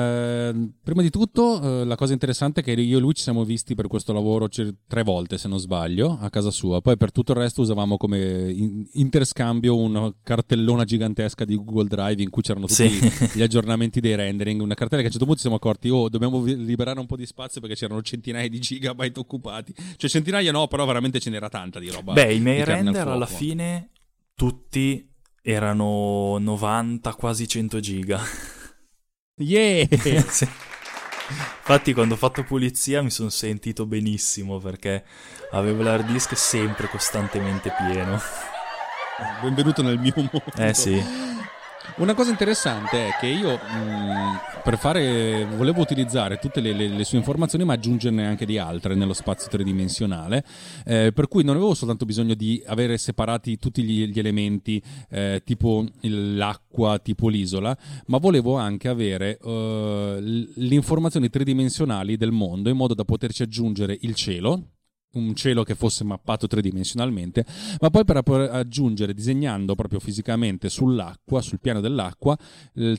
eh, prima di tutto eh, la cosa interessante è che io e lui ci siamo visti per questo lavoro c- tre volte, se non sbaglio, a casa sua. Poi per tutto il resto usavamo come in- interscambio una cartellona gigantesca di Google Drive in cui c'erano tutti sì. gli aggiornamenti dei rendering. Una cartella che a un certo punto ci siamo accorti, oh, dobbiamo liberare un po' di spazio perché c'erano centinaia di gigabyte occupati. Cioè centinaia no, però veramente ce n'era tanta di roba. Beh, i miei render alla fine tutti erano novanta, quasi cento giga. Yeah! Sì. Infatti quando ho fatto pulizia mi sono sentito benissimo perché avevo l'hard disk sempre costantemente pieno. Benvenuto nel mio mondo. Eh sì. Una cosa interessante è che io mh, per fare volevo utilizzare tutte le, le, le sue informazioni ma aggiungerne anche di altre nello spazio tridimensionale, eh, per cui non avevo soltanto bisogno di avere separati tutti gli, gli elementi eh, tipo l'acqua, tipo l'isola, ma volevo anche avere eh, le informazioni tridimensionali del mondo in modo da poterci aggiungere il cielo, un cielo che fosse mappato tridimensionalmente, ma poi per aggiungere, disegnando proprio fisicamente sull'acqua, sul piano dell'acqua,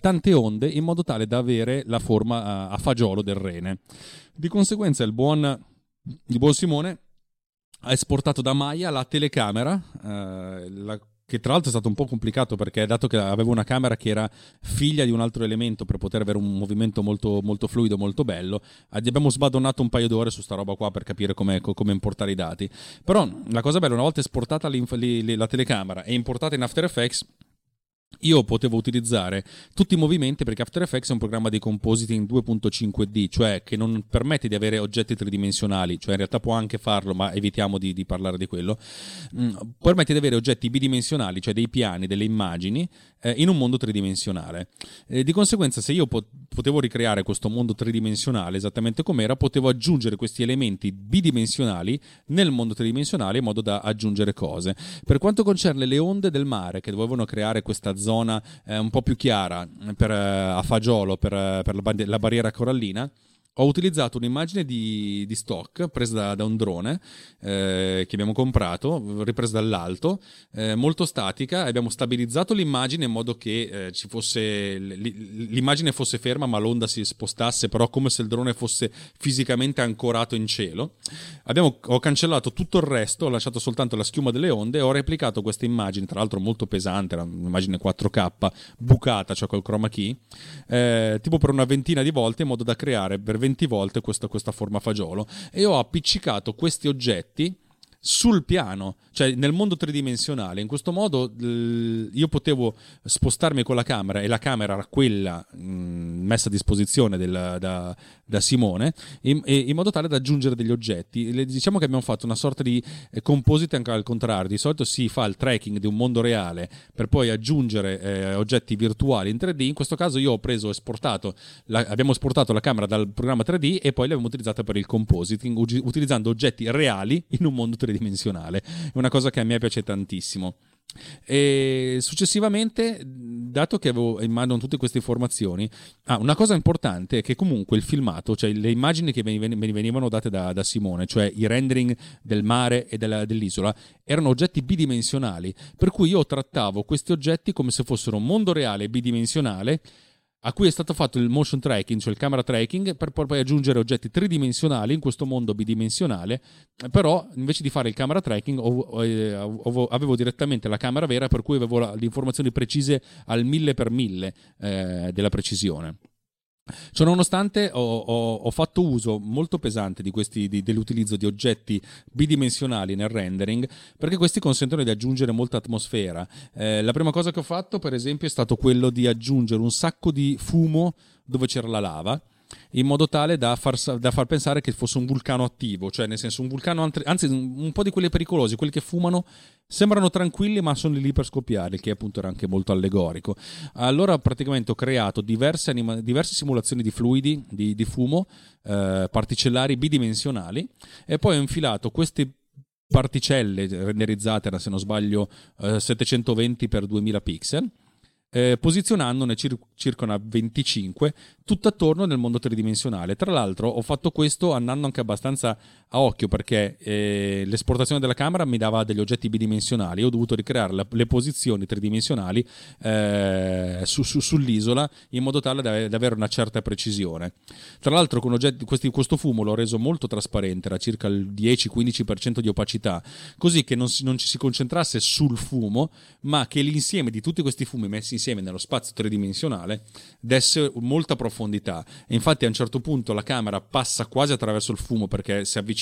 tante onde in modo tale da avere la forma a fagiolo del rene. Di conseguenza il buon, il buon Simone ha esportato da Maya la telecamera, eh, la che tra l'altro è stato un po' complicato perché dato che avevo una camera che era figlia di un altro elemento per poter avere un movimento molto, molto fluido, molto bello, abbiamo sbadonnato un paio d'ore su sta roba qua per capire come importare i dati. Però la cosa bella, una volta esportata la telecamera e importata in After Effects, io potevo utilizzare tutti i movimenti perché After Effects è un programma di compositing due virgola cinque D, cioè che non permette di avere oggetti tridimensionali, cioè in realtà può anche farlo ma evitiamo di, di parlare di quello. Mm, permette di avere oggetti bidimensionali, cioè dei piani, delle immagini eh, in un mondo tridimensionale. Eh, di conseguenza se io pot- potevo ricreare questo mondo tridimensionale esattamente com'era, potevo aggiungere questi elementi bidimensionali nel mondo tridimensionale in modo da aggiungere cose. Per quanto concerne le onde del mare che dovevano creare questa zona eh, un po' più chiara per, eh, a fagiolo per, eh, per la, band- la barriera corallina, ho utilizzato un'immagine di, di stock presa da, da un drone eh, che abbiamo comprato, ripresa dall'alto, eh, molto statica. Abbiamo stabilizzato l'immagine in modo che eh, ci fosse l- l'immagine fosse ferma ma l'onda si spostasse, però come se il drone fosse fisicamente ancorato in cielo. Abbiamo, ho cancellato tutto il resto, ho lasciato soltanto la schiuma delle onde e ho replicato questa immagine, tra l'altro molto pesante, era un'immagine quattro K bucata, cioè col chroma key, eh, tipo per una ventina di volte in modo da creare per venti volte questa, questa forma fagiolo, e ho appiccicato questi oggetti sul piano, cioè nel mondo tridimensionale. In questo modo io potevo spostarmi con la camera e la camera era quella mh, messa a disposizione del, da, da Simone in, in modo tale da aggiungere degli oggetti. Le, diciamo che abbiamo fatto una sorta di eh, composite anche al contrario. Di solito si fa il tracking di un mondo reale per poi aggiungere eh, oggetti virtuali in tre D. In questo caso io ho preso esportato la, abbiamo esportato la camera dal programma tre D e poi l'abbiamo utilizzata per il compositing u- utilizzando oggetti reali in un mondo tridimensionale. È una cosa che a me piace tantissimo. E successivamente, dato che avevo in mano tutte queste informazioni, ah, una cosa importante è che comunque il filmato, cioè le immagini che mi venivano date da, da Simone, cioè i rendering del mare e della, dell'isola, erano oggetti bidimensionali, per cui io trattavo questi oggetti come se fossero un mondo reale bidimensionale a cui è stato fatto il motion tracking, cioè il camera tracking, per poi aggiungere oggetti tridimensionali in questo mondo bidimensionale. Però invece di fare il camera tracking avevo direttamente la camera vera, per cui avevo le informazioni precise al mille per mille eh, della precisione. Ciononostante ho, ho, ho fatto uso molto pesante di questi, di, dell'utilizzo di oggetti bidimensionali nel rendering, perché questi consentono di aggiungere molta atmosfera. Eh, la prima cosa che ho fatto per esempio è stato quello di aggiungere un sacco di fumo dove c'era la lava, in modo tale da far, da far pensare che fosse un vulcano attivo, cioè nel senso un vulcano, anzi un po' di quelli pericolosi, quelli che fumano, sembrano tranquilli ma sono lì per scoppiare, che appunto era anche molto allegorico. Allora praticamente ho creato diverse, anima, diverse simulazioni di fluidi, di, di fumo eh, particellari bidimensionali e poi ho infilato queste particelle renderizzate, se non sbaglio, eh, settecentoventi per duemila pixel, eh, posizionandone cir- circa una venticinque tutt'attorno nel mondo tridimensionale. Tra l'altro ho fatto questo andando anche abbastanza a occhio, perché eh, l'esportazione della camera mi dava degli oggetti bidimensionali e ho dovuto ricreare la, le posizioni tridimensionali eh, su, su, sull'isola in modo tale da, da avere una certa precisione. Tra l'altro con oggetti, questi, questo fumo l'ho reso molto trasparente, era circa il dieci quindici per cento di opacità, così che non, si, non ci si concentrasse sul fumo, ma che l'insieme di tutti questi fumi messi insieme nello spazio tridimensionale desse molta profondità. E infatti a un certo punto la camera passa quasi attraverso il fumo, perché si avvicina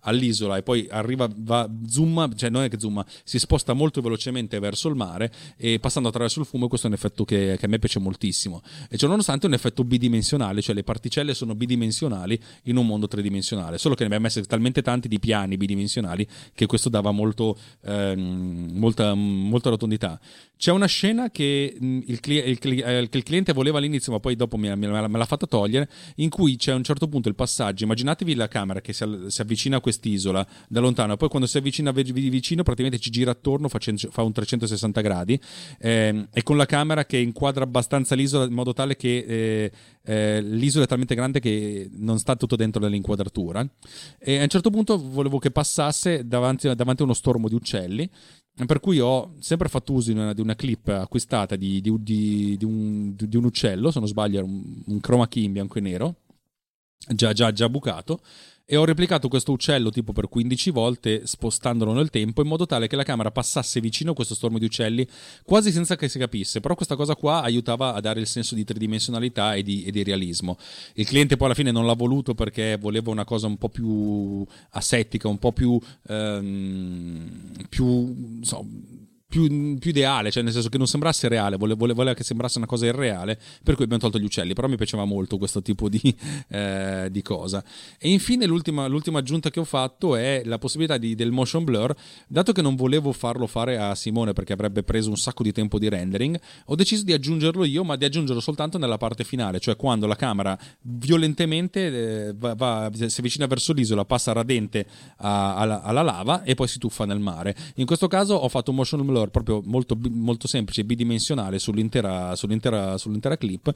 all'isola e poi arriva, va, zoom, cioè non è che zoom, si sposta molto velocemente verso il mare e passando attraverso il fumo. Questo è un effetto che, che a me piace moltissimo, e cioè nonostante è un effetto bidimensionale, cioè le particelle sono bidimensionali in un mondo tridimensionale, solo che ne abbiamo messi talmente tanti di piani bidimensionali che questo dava molto eh, molta, molta rotondità. C'è una scena che il, cli- il, cli- eh, che il cliente voleva all'inizio, ma poi dopo me, me, me l'ha fatta togliere, in cui c'è a un certo punto il passaggio, immaginatevi la camera che si, si avvicina a quest'isola da lontano, poi quando si avvicina vicino praticamente ci gira attorno, facendo, fa un trecentosessanta gradi eh, e con la camera che inquadra abbastanza l'isola in modo tale che eh, eh, l'isola è talmente grande che non sta tutto dentro nell'inquadratura. E a un certo punto volevo che passasse davanti, davanti a uno stormo di uccelli, per cui ho sempre fatto uso di una, di una clip acquistata di, di, di, di, un, di un uccello, se non sbaglio era un, un chroma key in bianco e nero già, già, già bucato, e ho replicato questo uccello tipo per quindici volte spostandolo nel tempo in modo tale che la camera passasse vicino a questo stormo di uccelli quasi senza che si capisse. Però questa cosa qua aiutava a dare il senso di tridimensionalità e di, e di realismo. Il cliente poi alla fine non l'ha voluto perché voleva una cosa un po' più asettica, un po' più ehm, più so, Più, più ideale, cioè nel senso che non sembrasse reale, voleva, voleva che sembrasse una cosa irreale, per cui abbiamo tolto gli uccelli. Però mi piaceva molto questo tipo di, eh, di cosa. E infine l'ultima, l'ultima aggiunta che ho fatto è la possibilità di, del motion blur. Dato che non volevo farlo fare a Simone perché avrebbe preso un sacco di tempo di rendering, ho deciso di aggiungerlo io, ma di aggiungerlo soltanto nella parte finale, cioè quando la camera violentemente eh, va, va, si avvicina verso l'isola, passa radente a, alla, alla lava e poi si tuffa nel mare. In questo caso ho fatto un motion blur proprio molto, molto semplice, bidimensionale sull'intera, sull'intera, sull'intera clip,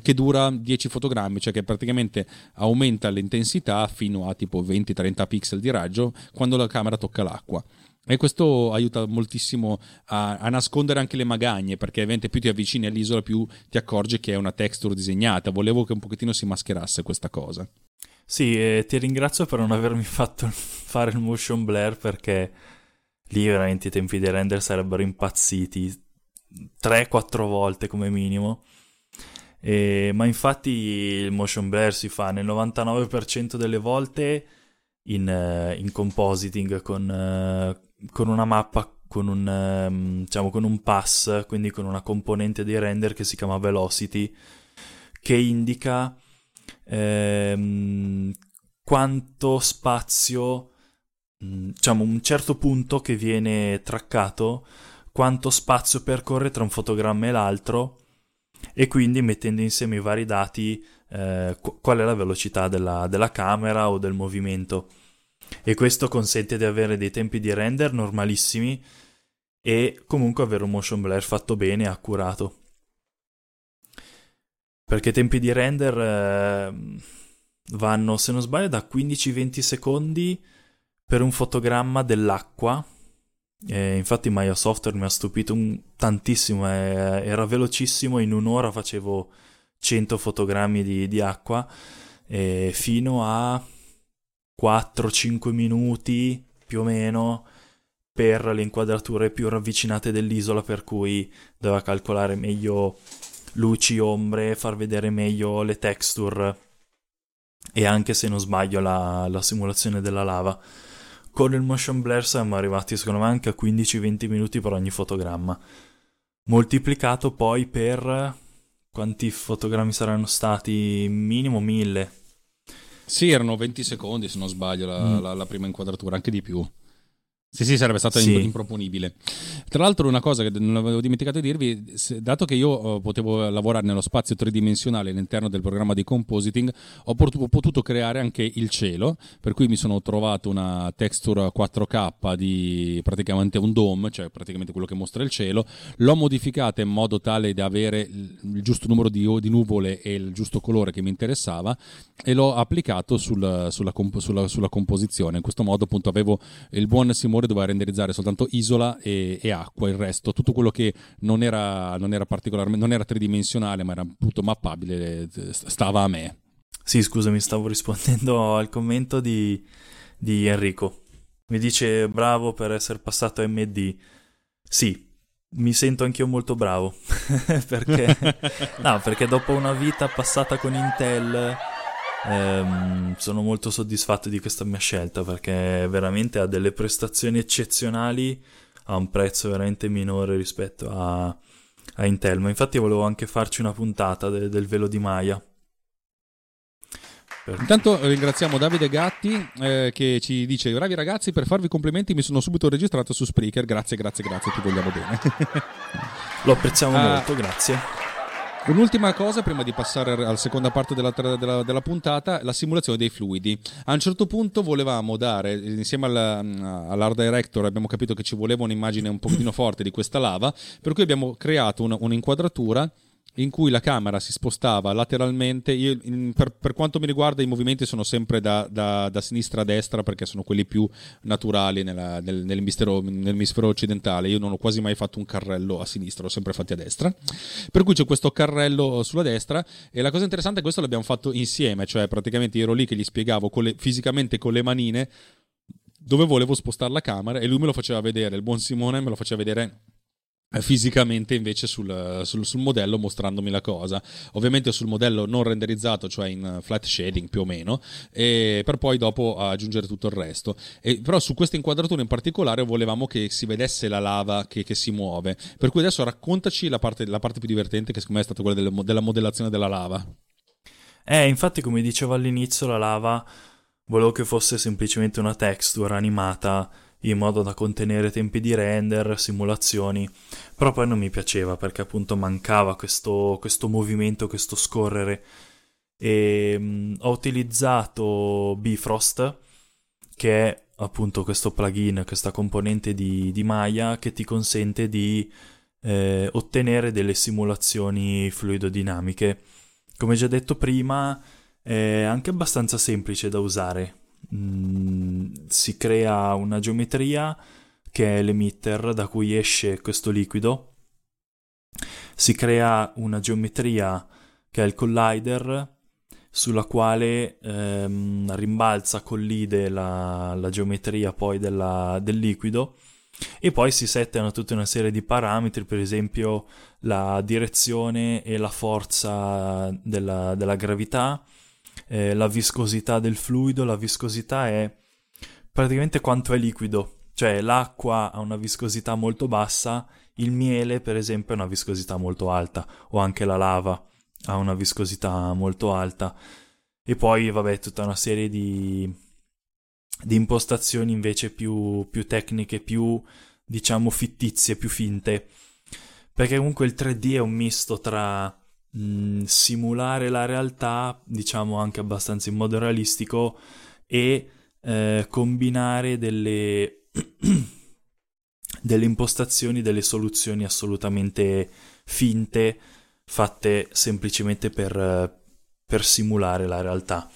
che dura dieci fotogrammi, cioè che praticamente aumenta l'intensità fino a tipo venti trenta pixel di raggio quando la camera tocca l'acqua. E questo aiuta moltissimo a, a nascondere anche le magagne, perché ovviamente più ti avvicini all'isola più ti accorgi che è una texture disegnata. Volevo che un pochettino si mascherasse questa cosa. Sì, eh, ti ringrazio per non avermi fatto fare il motion blur, perché lì veramente i tempi di render sarebbero impazziti tre quattro volte come minimo. E, ma infatti il motion blur si fa nel novantanove per cento delle volte in, in compositing con, con una mappa, con un, diciamo, con un pass, quindi con una componente di render che si chiama velocity, che indica ehm, quanto spazio, diciamo un certo punto che viene traccato, quanto spazio percorre tra un fotogramma e l'altro, e quindi mettendo insieme i vari dati eh, qual è la velocità della, della camera o del movimento. E questo consente di avere dei tempi di render normalissimi e comunque avere un motion blur fatto bene e accurato, perché i tempi di render eh, vanno, se non sbaglio, da quindici venti secondi per un fotogramma dell'acqua. Eh, infatti Maya Software mi ha stupito un... tantissimo, eh, era velocissimo, in un'ora facevo cento fotogrammi di, di acqua, eh, fino a quattro cinque minuti più o meno per le inquadrature più ravvicinate dell'isola, per cui doveva calcolare meglio luci, ombre, far vedere meglio le texture e anche, se non sbaglio, la, la simulazione della lava. Con il motion blur siamo arrivati secondo me anche a quindici venti minuti per ogni fotogramma, moltiplicato poi per quanti fotogrammi saranno stati, minimo mille. Sì, erano venti secondi se non sbaglio la, mm. la, la prima inquadratura, anche di più. Sì, sì, sarebbe stato sì. improponibile. Tra l'altro una cosa che non avevo dimenticato di dirvi, dato che io potevo lavorare nello spazio tridimensionale all'interno del programma di compositing, ho potuto creare anche il cielo, per cui mi sono trovato una texture quattro K di praticamente un dome, cioè praticamente quello che mostra il cielo, l'ho modificata in modo tale da avere il giusto numero di, di nuvole e il giusto colore che mi interessava, e l'ho applicato sul, sulla, comp- sulla, sulla composizione. In questo modo appunto avevo il buon Simone, doveva renderizzare soltanto isola e, e acqua, il resto, tutto quello che non era, non era particolarmente, non era tridimensionale, ma era appunto mappabile, stava a me. Sì, scusami, stavo rispondendo al commento di, di Enrico. Mi dice bravo per essere passato a A M D. Sì, mi sento anch'io molto bravo perché no, perché dopo una vita passata con Intel Um, sono molto soddisfatto di questa mia scelta, perché veramente ha delle prestazioni eccezionali a un prezzo veramente minore rispetto a, a Intel. Ma infatti volevo anche farci una puntata de, del Velo di Maya. Per... Intanto ringraziamo Davide Gatti eh, che ci dice: bravi ragazzi, per farvi complimenti mi sono subito registrato su Spreaker. Grazie, grazie, grazie, ti vogliamo bene. Lo apprezziamo ah. molto, grazie. Un'ultima cosa prima di passare alla seconda parte della, della, della puntata, la simulazione dei fluidi. A un certo punto volevamo dare, insieme alla, all'Art Director abbiamo capito che ci voleva un'immagine un pochino forte di questa lava, per cui abbiamo creato un, un'inquadratura in cui la camera si spostava lateralmente. Io, in, per, per quanto mi riguarda, i movimenti sono sempre da, da, da sinistra a destra, perché sono quelli più naturali nella, nel, nell'emisfero, nell'emisfero occidentale. Io non ho quasi mai fatto un carrello a sinistra, l'ho sempre fatti a destra, per cui c'è questo carrello sulla destra. E la cosa interessante è che questo l'abbiamo fatto insieme, cioè praticamente io ero lì che gli spiegavo con le, fisicamente con le manine dove volevo spostare la camera, e lui me lo faceva vedere, il buon Simone me lo faceva vedere fisicamente invece sul, sul, sul modello, mostrandomi la cosa, ovviamente sul modello non renderizzato, cioè in flat shading più o meno, e per poi dopo aggiungere tutto il resto. E però su questa inquadratura in particolare volevamo che si vedesse la lava che, che si muove, per cui adesso raccontaci la parte, la parte più divertente, che secondo me è stata quella del, della modellazione della lava. Eh, infatti come dicevo all'inizio, la lava volevo che fosse semplicemente una texture animata, in modo da contenere tempi di render, simulazioni, però poi non mi piaceva perché appunto mancava questo, questo movimento, questo scorrere. E mh, ho utilizzato Bifrost, che è appunto questo plugin, questa componente di, di Maya che ti consente di eh, ottenere delle simulazioni fluidodinamiche. Come già detto prima, è anche abbastanza semplice da usare. Mm, si crea una geometria che è l'emitter da cui esce questo liquido, si crea una geometria che è il collider sulla quale ehm, rimbalza, collide la, la geometria poi della, del liquido, e poi si settano tutta una serie di parametri, per esempio la direzione e la forza della, della gravità, Eh, la viscosità del fluido. La viscosità è praticamente quanto è liquido, cioè l'acqua ha una viscosità molto bassa, il miele per esempio ha una viscosità molto alta, o anche la lava ha una viscosità molto alta. E poi vabbè, tutta una serie di, di impostazioni invece più, più tecniche, più diciamo fittizie, più finte, perché comunque il tre D è un misto tra simulare la realtà, diciamo anche abbastanza in modo realistico, e eh, combinare delle, delle impostazioni, delle soluzioni assolutamente finte, fatte semplicemente per, per simulare la realtà.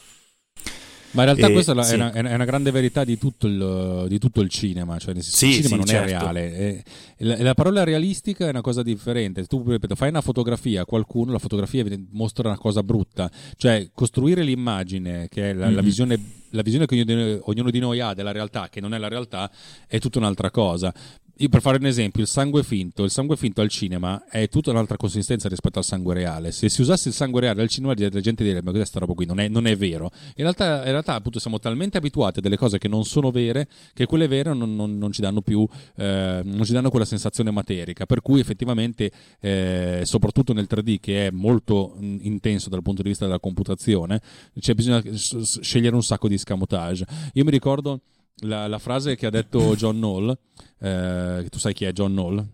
Ma in realtà e, questa sì. è, una, è una grande verità di tutto il, di tutto il cinema, cioè nel senso, sì, il cinema sì, non certo. è reale. È, la, la parola realistica è una cosa differente. Tu, ripeto, fai una fotografia, qualcuno la fotografia mostra una cosa brutta, cioè costruire l'immagine, che è la, mm-hmm. la visione la visione che ognuno, ognuno di noi ha della realtà, che non è la realtà, è tutta un'altra cosa. Io, per fare un esempio, il sangue finto il sangue finto al cinema è tutta un'altra consistenza rispetto al sangue reale. Se si usasse il sangue reale al cinema, la gente direbbe: ma cos'è sta roba qui? Non è, non è vero. In realtà, in realtà appunto siamo talmente abituati a delle cose che non sono vere, che quelle vere non, non, non ci danno più eh, non ci danno quella sensazione materica, per cui effettivamente eh, soprattutto nel tre D, che è molto intenso dal punto di vista della computazione, cioè bisogna scegliere un sacco di scamotage. Io mi ricordo la, la frase che ha detto John Knoll, eh, tu sai chi è John Knoll?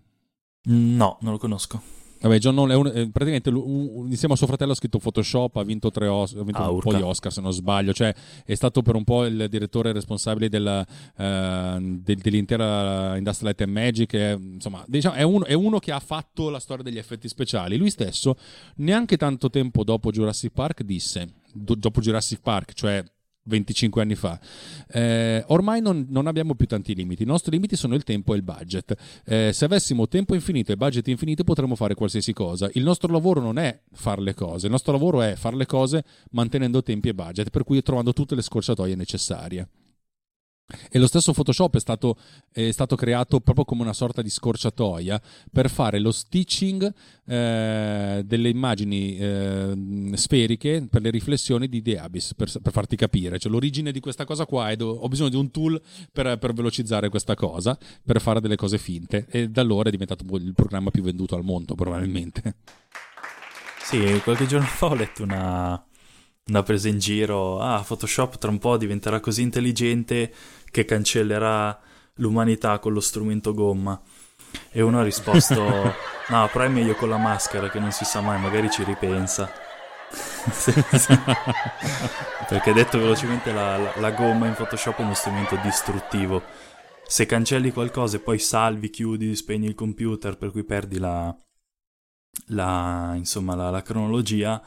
No, non lo conosco. Vabbè, John Knoll è, un, è praticamente un, insieme a suo fratello ha scritto Photoshop, ha vinto tre Os- ha vinto ah, un urca. po' di Oscar se non sbaglio, cioè è stato per un po' il direttore responsabile della, eh, del, dell'intera industria Light and Magic, è, insomma diciamo, è, uno, è uno che ha fatto la storia degli effetti speciali. Lui stesso neanche tanto tempo dopo Jurassic Park disse, do, dopo Jurassic Park, cioè venticinque anni fa, eh, ormai non, non abbiamo più tanti limiti, i nostri limiti sono il tempo e il budget, eh, se avessimo tempo infinito e budget infinito potremmo fare qualsiasi cosa. Il nostro lavoro non è fare le cose, il nostro lavoro è fare le cose mantenendo tempi e budget, per cui trovando tutte le scorciatoie necessarie. E lo stesso Photoshop è stato, è stato creato proprio come una sorta di scorciatoia per fare lo stitching eh, delle immagini eh, sferiche per le riflessioni di De Abis, per, per farti capire, cioè, l'origine di questa cosa qua è do, ho bisogno di un tool per, per velocizzare questa cosa, per fare delle cose finte, e da allora è diventato il programma più venduto al mondo probabilmente. Sì, qualche giorno fa ho letto una... una presa in giro, ah Photoshop tra un po' diventerà così intelligente che cancellerà l'umanità con lo strumento gomma, e uno ha risposto no, però è meglio con la maschera che non si sa mai, magari ci ripensa. Perché detto velocemente la, la, la gomma in Photoshop è uno strumento distruttivo, se cancelli qualcosa e poi salvi, chiudi, spegni il computer, per cui perdi la, la insomma la, la cronologia.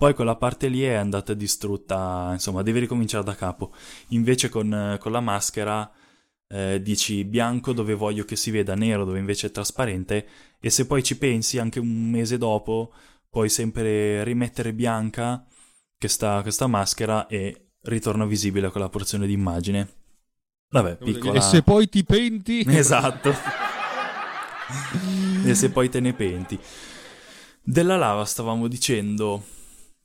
Poi quella parte lì è andata distrutta, insomma, devi ricominciare da capo. Invece con, con la maschera eh, dici bianco dove voglio che si veda, nero dove invece è trasparente, e se poi ci pensi anche un mese dopo puoi sempre rimettere bianca questa, questa maschera e ritorna visibile quella porzione di immagine. Vabbè, piccola... E se poi ti penti... Esatto. E se poi te ne penti. Della lava stavamo dicendo...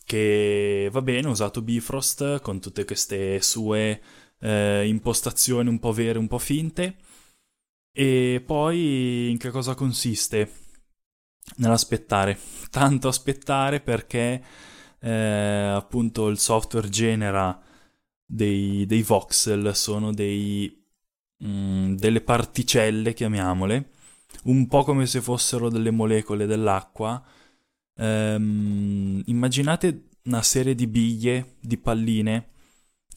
che va bene, ho usato Bifrost con tutte queste sue eh, impostazioni un po' vere, un po' finte. E poi in che cosa consiste? Nell'aspettare, tanto aspettare, perché eh, appunto il software genera dei, dei voxel, sono dei, mh, delle particelle, chiamiamole, un po' come se fossero delle molecole dell'acqua. Um, immaginate una serie di biglie, di palline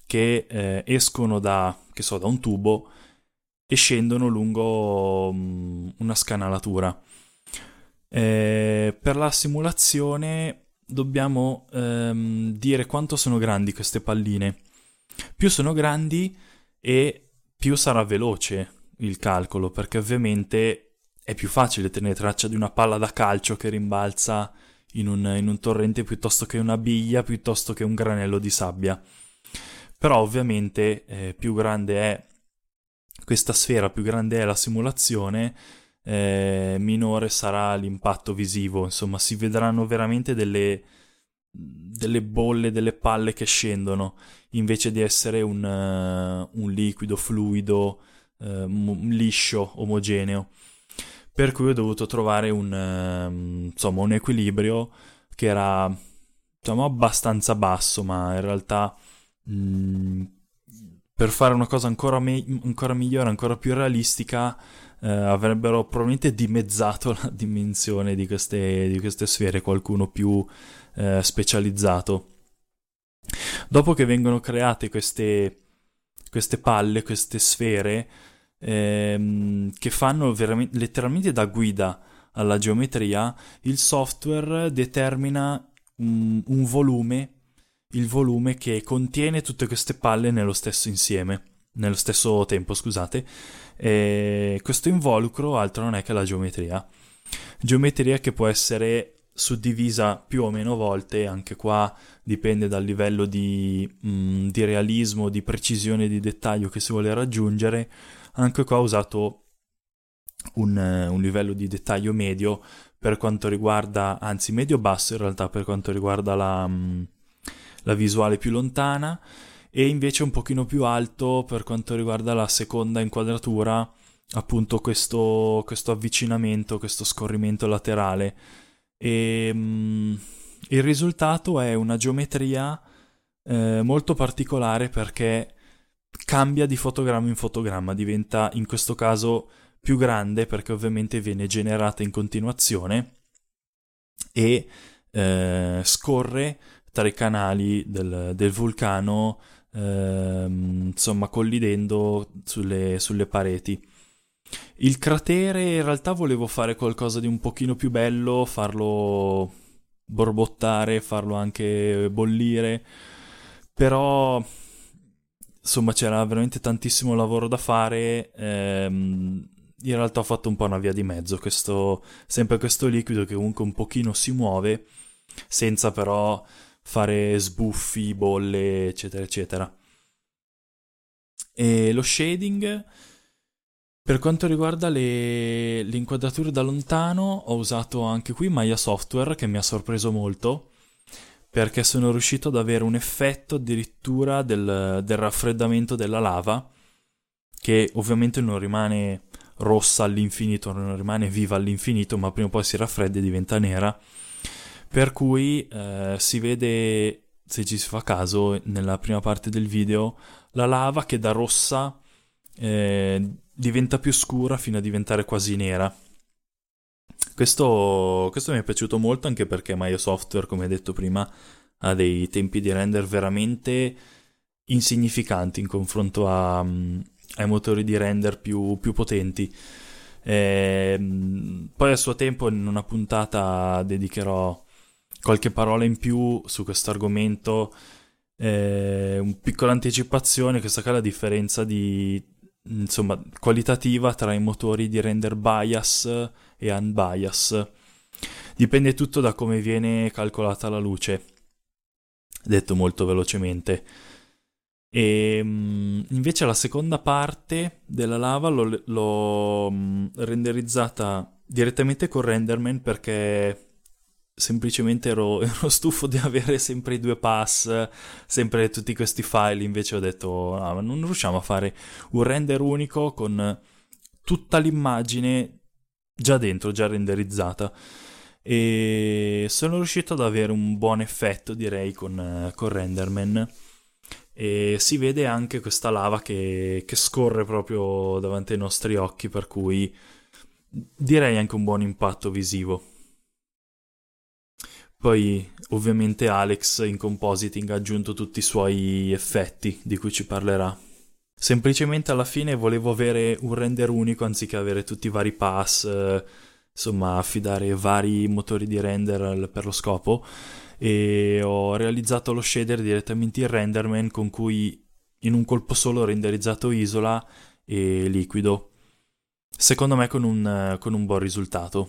che eh, escono da, che so, da un tubo e scendono lungo um, una scanalatura. Eh, per la simulazione dobbiamo um, dire quanto sono grandi queste palline. Più sono grandi e più sarà veloce il calcolo, perché ovviamente è più facile tenere traccia di una palla da calcio che rimbalza In un, in un torrente piuttosto che una biglia, piuttosto che un granello di sabbia. Però ovviamente eh, più grande è questa sfera, più grande è la simulazione, eh, minore sarà l'impatto visivo, insomma si vedranno veramente delle, delle bolle, delle palle che scendono, invece di essere un, uh, un liquido fluido, uh, m- liscio, omogeneo. Per cui ho dovuto trovare un, insomma, un equilibrio che era, diciamo, abbastanza basso, ma in realtà mh, per fare una cosa ancora, me- ancora migliore, ancora più realistica, eh, avrebbero probabilmente dimezzato la dimensione di queste, di queste sfere, qualcuno più eh, specializzato. Dopo che vengono create queste, queste palle, queste sfere, Ehm, che fanno veramente, letteralmente da guida alla geometria, il software determina un, un volume, il volume che contiene tutte queste palle nello stesso insieme, nello stesso tempo, scusate. E questo involucro altro non è che la geometria, geometria che può essere suddivisa più o meno volte, anche qua dipende dal livello di, mh, di realismo, di precisione, di dettaglio che si vuole raggiungere. Anche qua ho usato un, un livello di dettaglio medio per quanto riguarda, anzi medio-basso in realtà, per quanto riguarda la, la visuale più lontana, e invece un pochino più alto per quanto riguarda la seconda inquadratura, appunto questo, questo avvicinamento, questo scorrimento laterale. E, mh, il risultato è una geometria eh, molto particolare, perché cambia di fotogramma in fotogramma, diventa in questo caso più grande perché ovviamente viene generata in continuazione e eh, scorre tra i canali del, del vulcano, ehm, insomma collidendo sulle, sulle pareti. Il cratere in realtà volevo fare qualcosa di un pochino più bello, farlo borbottare, farlo anche bollire, però insomma c'era veramente tantissimo lavoro da fare. ehm, in realtà ho fatto un po' una via di mezzo, questo, sempre questo liquido che comunque un pochino si muove senza però fare sbuffi, bolle eccetera eccetera. E lo shading, per quanto riguarda le, le inquadrature da lontano, ho usato anche qui Maya Software, che mi ha sorpreso molto perché sono riuscito ad avere un effetto addirittura del, del raffreddamento della lava, che ovviamente non rimane rossa all'infinito, non rimane viva all'infinito, ma prima o poi si raffredda e diventa nera, per cui eh, si vede, se ci si fa caso, nella prima parte del video la lava che da rossa eh, diventa più scura fino a diventare quasi nera. Questo, questo mi è piaciuto molto, anche perché Maya Software, come detto prima, ha dei tempi di render veramente insignificanti in confronto a, ai motori di render più, più potenti. E poi a suo tempo in una puntata dedicherò qualche parola in più su questo argomento. Eh, un piccola anticipazione: questa qua è la differenza di, insomma, qualitativa tra i motori di render bias e unbias. Dipende tutto da come viene calcolata la luce, detto molto velocemente. E invece la seconda parte della lava l'ho, l'ho renderizzata direttamente con Renderman, perché semplicemente ero, ero stufo di avere sempre i due pass, sempre tutti questi file. Invece ho detto ah, ma non riusciamo a fare un render unico con tutta l'immagine già dentro, già renderizzata, e sono riuscito ad avere un buon effetto, direi, con, con Renderman. E si vede anche questa lava che, che scorre proprio davanti ai nostri occhi, per cui direi anche un buon impatto visivo. Poi ovviamente Alex in compositing ha aggiunto tutti i suoi effetti, di cui ci parlerà. Semplicemente alla fine volevo avere un render unico anziché avere tutti i vari pass, eh, insomma affidare vari motori di render per lo scopo, e ho realizzato lo shader direttamente in Renderman, con cui in un colpo solo ho renderizzato isola e liquido, secondo me con un, con un buon risultato.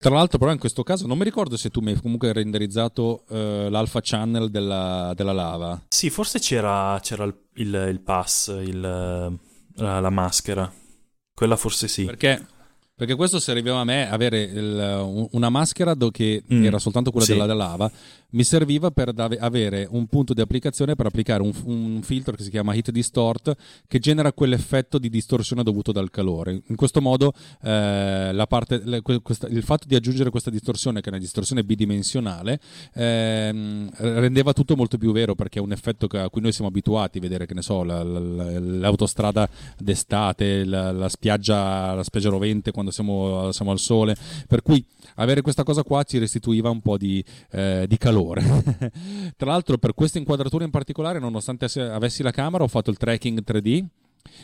Tra l'altro però in questo caso non mi ricordo se tu mi hai comunque renderizzato eh, l'alpha channel della, della lava. Sì, forse c'era, c'era il, il, il pass, il, la, la maschera, quella forse sì. Perché? Perché questo serviva a me, avere il, una maschera do che mm. era soltanto quella sì. della lava, mi serviva per dav- avere un punto di applicazione per applicare un, un filtro che si chiama Heat Distort, che genera quell'effetto di distorsione dovuto dal calore. In questo modo eh, la parte, la, questa, il fatto di aggiungere questa distorsione, che è una distorsione bidimensionale, eh, rendeva tutto molto più vero, perché è un effetto a cui noi siamo abituati, vedere, che ne so, la, la, l'autostrada d'estate, la, la, spiaggia, la spiaggia rovente quando Siamo, siamo al sole, per cui avere questa cosa qua ci restituiva un po' di, eh, di calore. Tra l'altro per questa inquadratura in particolare, nonostante avessi la camera, ho fatto il tracking tre D.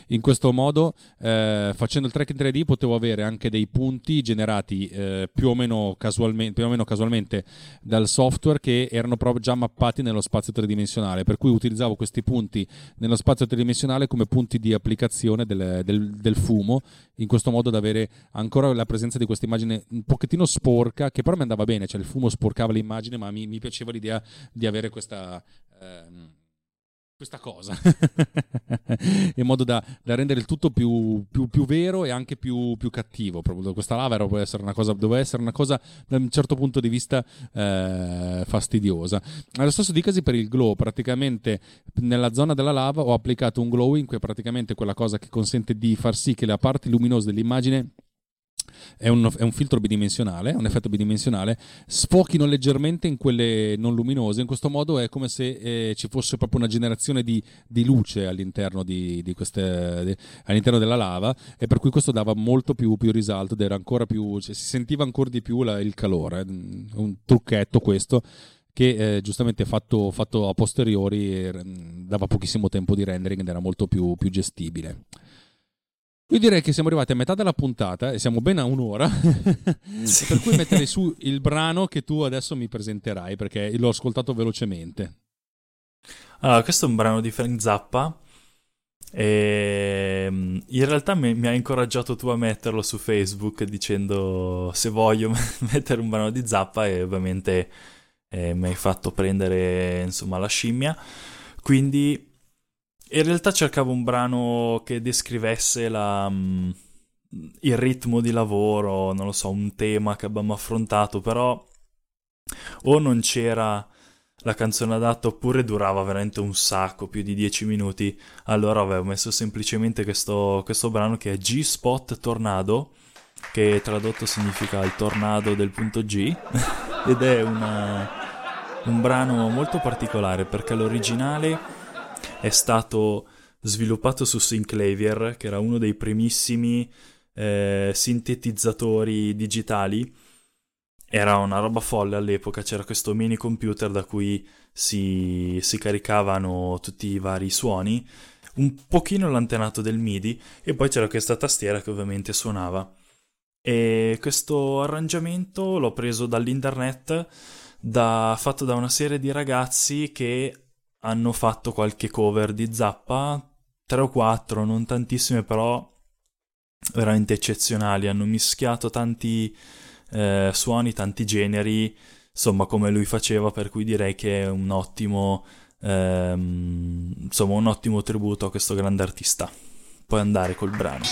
In questo modo eh, facendo il tracking tre D potevo avere anche dei punti generati eh, più o meno casualmente, più o meno casualmente dal software, che erano proprio già mappati nello spazio tridimensionale, per cui utilizzavo questi punti nello spazio tridimensionale come punti di applicazione del, del, del fumo, in questo modo da avere ancora la presenza di questa immagine un pochettino sporca, che però mi andava bene, cioè il fumo sporcava l'immagine, ma mi, mi piaceva l'idea di avere questa... Eh, questa cosa in modo da, da rendere il tutto più, più, più vero e anche più, più cattivo. Proprio questa lava era, può essere una cosa, doveva essere una cosa da un certo punto di vista eh, fastidiosa. Allo stesso dicasi per il glow. Praticamente nella zona della lava ho applicato un glowing, che è praticamente quella cosa che consente di far sì che la parte luminosa dell'immagine è un, è un filtro bidimensionale, un effetto bidimensionale, sfochino leggermente in quelle non luminose. In questo modo è come se eh, ci fosse proprio una generazione di, di luce all'interno di, di queste di, all'interno della lava, e per cui questo dava molto più, più risalto ed era ancora più, cioè, si sentiva ancora di più la, il calore. Un trucchetto questo che eh, giustamente fatto, fatto a posteriori eh, dava pochissimo tempo di rendering ed era molto più, più gestibile. Io direi che siamo arrivati a metà della puntata e siamo ben a un'ora, sì. Per cui metterei su il brano che tu adesso mi presenterai, perché l'ho ascoltato velocemente. Allora, questo è un brano di Frank Zappa e in realtà mi, mi hai incoraggiato tu a metterlo su Facebook dicendo se voglio mettere un brano di Zappa, e ovviamente eh, mi hai fatto prendere insomma la scimmia, quindi... In realtà cercavo un brano che descrivesse la, um, il ritmo di lavoro, non lo so, un tema che abbiamo affrontato, però o non c'era la canzone adatta oppure durava veramente un sacco, più di dieci minuti. Allora avevo messo semplicemente questo, questo brano che è G-Spot Tornado, che tradotto significa il tornado del punto G, ed è una, un brano molto particolare perché l'originale... è stato sviluppato su Synclavier, che era uno dei primissimi eh, sintetizzatori digitali. Era una roba folle all'epoca, c'era questo mini computer da cui si, si caricavano tutti i vari suoni, un pochino l'antenato del MIDI, e poi c'era questa tastiera che ovviamente suonava. E questo arrangiamento l'ho preso dall'internet, da, fatto da una serie di ragazzi che... hanno fatto qualche cover di Zappa, tre o quattro, non tantissime, però veramente eccezionali. Hanno mischiato tanti eh, suoni, tanti generi, insomma, come lui faceva, per cui direi che è un ottimo ehm, insomma un ottimo tributo a questo grande artista. Puoi andare col brano.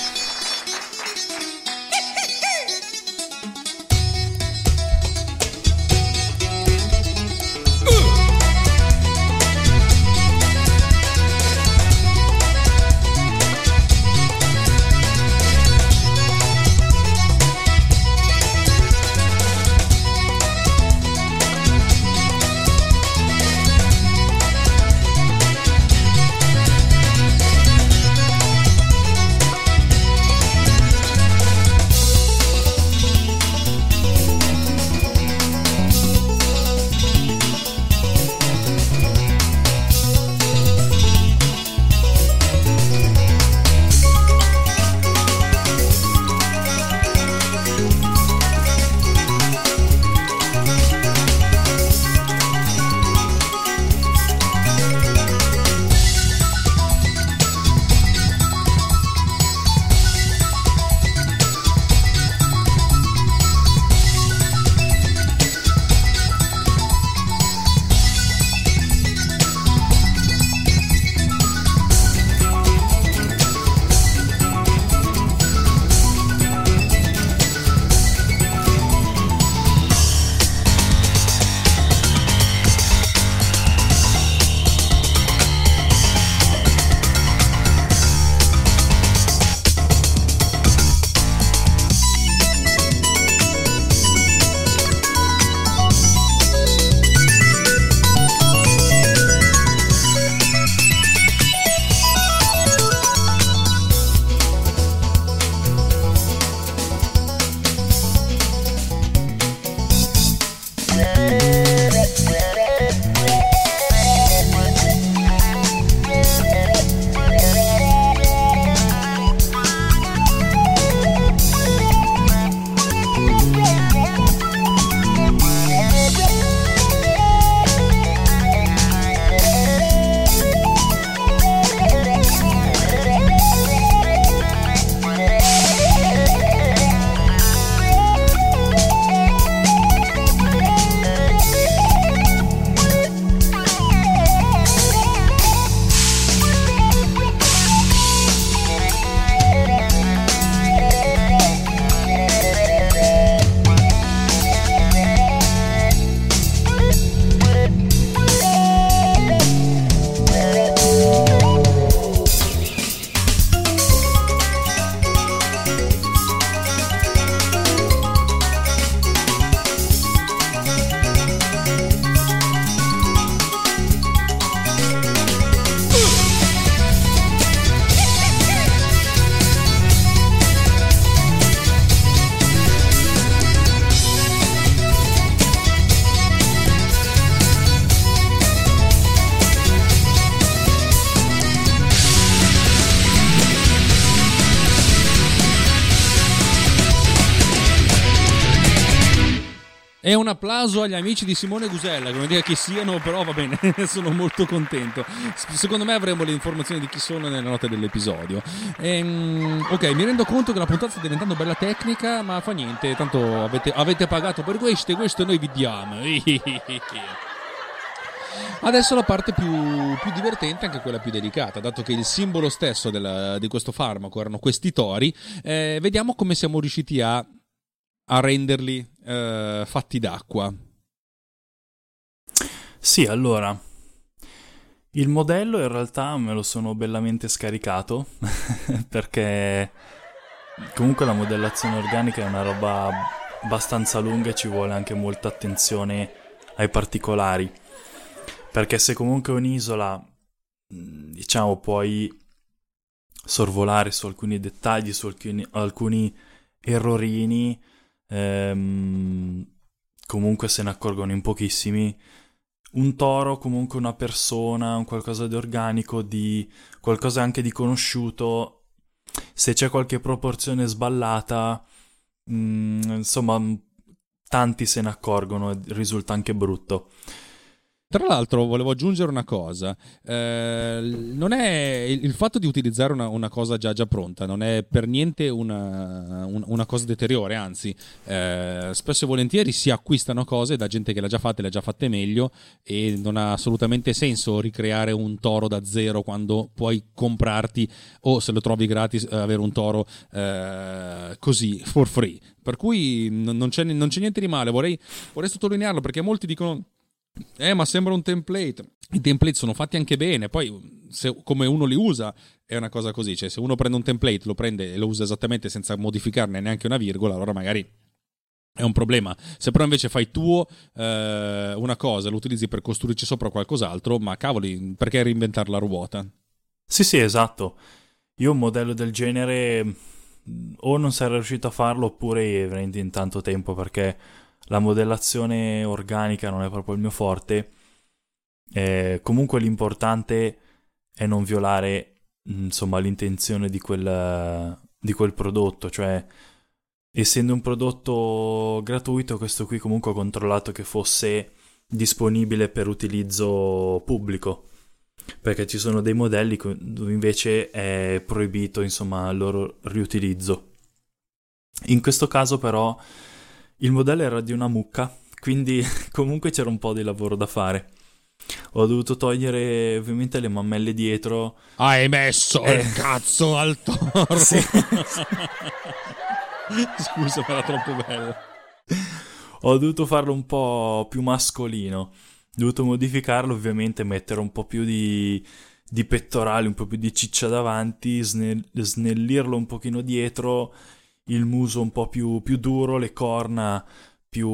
E un applauso agli amici di Simone Gusella, che non dica chi siano, però va bene, sono molto contento. Secondo me avremo le informazioni di chi sono nella nota dell'episodio. Ehm, ok, mi rendo conto che la puntata sta diventando bella tecnica, ma fa niente, tanto avete, avete pagato per questo e questo noi vi diamo. Adesso la parte più, più divertente, anche quella più delicata, dato che il simbolo stesso della, di questo farmaco erano questi tori, eh, vediamo come siamo riusciti a, a renderli eh, fatti d'acqua. Sì, allora, il modello in realtà me lo sono bellamente scaricato perché comunque la modellazione organica è una roba abbastanza lunga e ci vuole anche molta attenzione ai particolari. Perché se comunque un'isola, diciamo, puoi sorvolare su alcuni dettagli, su alcuni, alcuni errorini, ehm, comunque se ne accorgono in pochissimi. Un toro, comunque una persona, un qualcosa di organico, di qualcosa anche di conosciuto, se c'è qualche proporzione sballata, mh, insomma, tanti se ne accorgono e risulta anche brutto. Tra l'altro volevo aggiungere una cosa, eh, non è il, il fatto di utilizzare una, una cosa già già pronta, non è per niente una, un, una cosa deteriore, anzi eh, spesso e volentieri si acquistano cose da gente che l'ha già fatta e l'ha già fatte meglio, e non ha assolutamente senso ricreare un toro da zero quando puoi comprarti, o se lo trovi gratis, avere un toro eh, così for free, per cui non c'è, non c'è niente di male, vorrei, vorrei sottolinearlo perché molti dicono Eh, ma sembra un template. I template sono fatti anche bene. Poi, se, come uno li usa, è una cosa così. Cioè, se uno prende un template, lo prende e lo usa esattamente senza modificarne neanche una virgola, allora magari è un problema. Se però invece fai tuo eh, una cosa, lo utilizzi per costruirci sopra qualcos'altro, ma cavoli, perché reinventare la ruota? Sì, sì, esatto. Io un modello del genere o non sarei riuscito a farlo, oppure prendi in tanto tempo, perché la modellazione organica non è proprio il mio forte. Eh, comunque l'importante è non violare, insomma, l'intenzione di quel, di quel prodotto. Cioè, essendo un prodotto gratuito, questo qui comunque ho controllato che fosse disponibile per utilizzo pubblico, perché ci sono dei modelli dove invece è proibito, insomma, il loro riutilizzo. In questo caso però il modello era di una mucca, quindi comunque c'era un po' di lavoro da fare. Ho dovuto togliere ovviamente le mammelle dietro. Hai messo eh... il cazzo al toro! Sì. Scusa, ma era troppo bello. Ho dovuto farlo un po' più mascolino. Ho dovuto modificarlo, ovviamente, mettere un po' più di, di pettorali, un po' più di ciccia davanti, sne- snellirlo un pochino dietro, il muso un po' più, più duro, le corna più,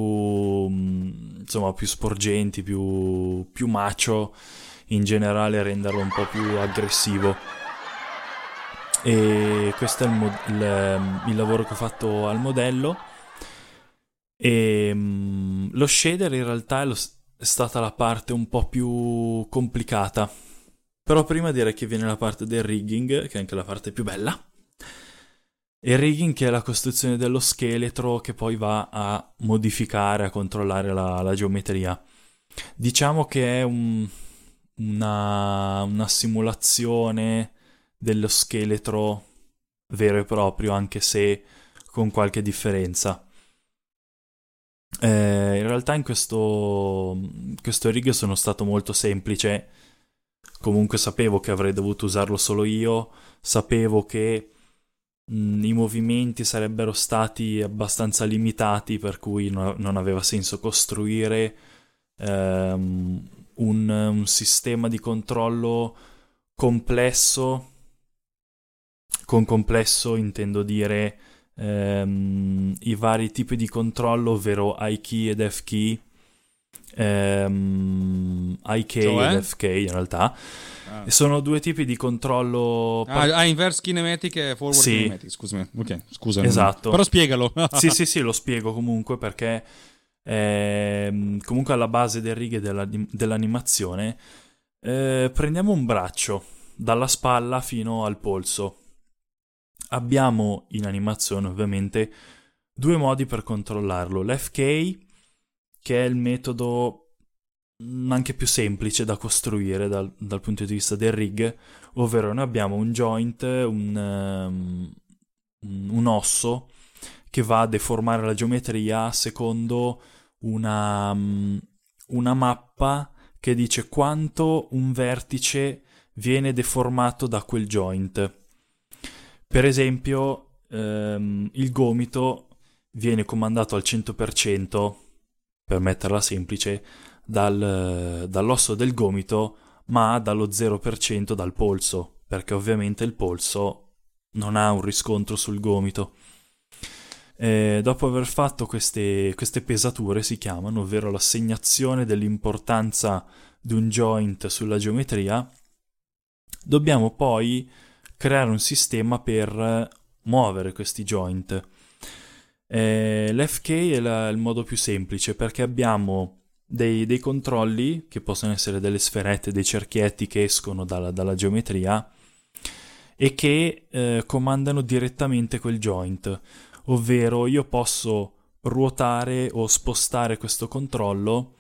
insomma, più sporgenti, più, più macho, in generale renderlo un po' più aggressivo. E questo è il, mod- il, il lavoro che ho fatto al modello. E lo shader in realtà è, lo, è stata la parte un po' più complicata, però prima direi che viene la parte del rigging, che è anche la parte più bella. E il rigging, che è la costruzione dello scheletro che poi va a modificare, a controllare la, la geometria. Diciamo che è un, una, una simulazione dello scheletro vero e proprio, anche se con qualche differenza. Eh, in realtà in questo, questo rig sono stato molto semplice. Comunque sapevo che avrei dovuto usarlo solo io, sapevo che i movimenti sarebbero stati abbastanza limitati, per cui no, non aveva senso costruire ehm, un, un sistema di controllo complesso. Con complesso intendo dire ehm, i vari tipi di controllo, ovvero I K ed F K, ehm, I K cioè? Ed F K in realtà. Ah. Sono due tipi di controllo. Ah, ah inverse kinematic e forward sì. Kinematic, scusami. Ok, scusa. Esatto. Però spiegalo. sì, sì, sì, lo spiego comunque, perché eh, comunque alla base del righe della, dell'animazione eh, prendiamo un braccio dalla spalla fino al polso. Abbiamo in animazione ovviamente due modi per controllarlo. L'F K che è il metodo anche più semplice da costruire dal, dal punto di vista del rig, ovvero noi abbiamo un joint, un, um, un osso che va a deformare la geometria secondo una, um, una mappa che dice quanto un vertice viene deformato da quel joint. Per esempio, ehm, il gomito viene comandato al cento per cento, per metterla semplice, dal, dall'osso del gomito, ma dallo zero per cento dal polso, perché ovviamente il polso non ha un riscontro sul gomito. E dopo aver fatto queste, queste pesature, si chiamano, ovvero l'assegnazione dell'importanza di un joint sulla geometria, dobbiamo poi creare un sistema per muovere questi joint. Eh, l'F K è la, il modo più semplice, perché abbiamo dei, dei controlli che possono essere delle sferette, dei cerchietti che escono dalla, dalla geometria e che eh, comandano direttamente quel joint, ovvero io posso ruotare o spostare questo controllo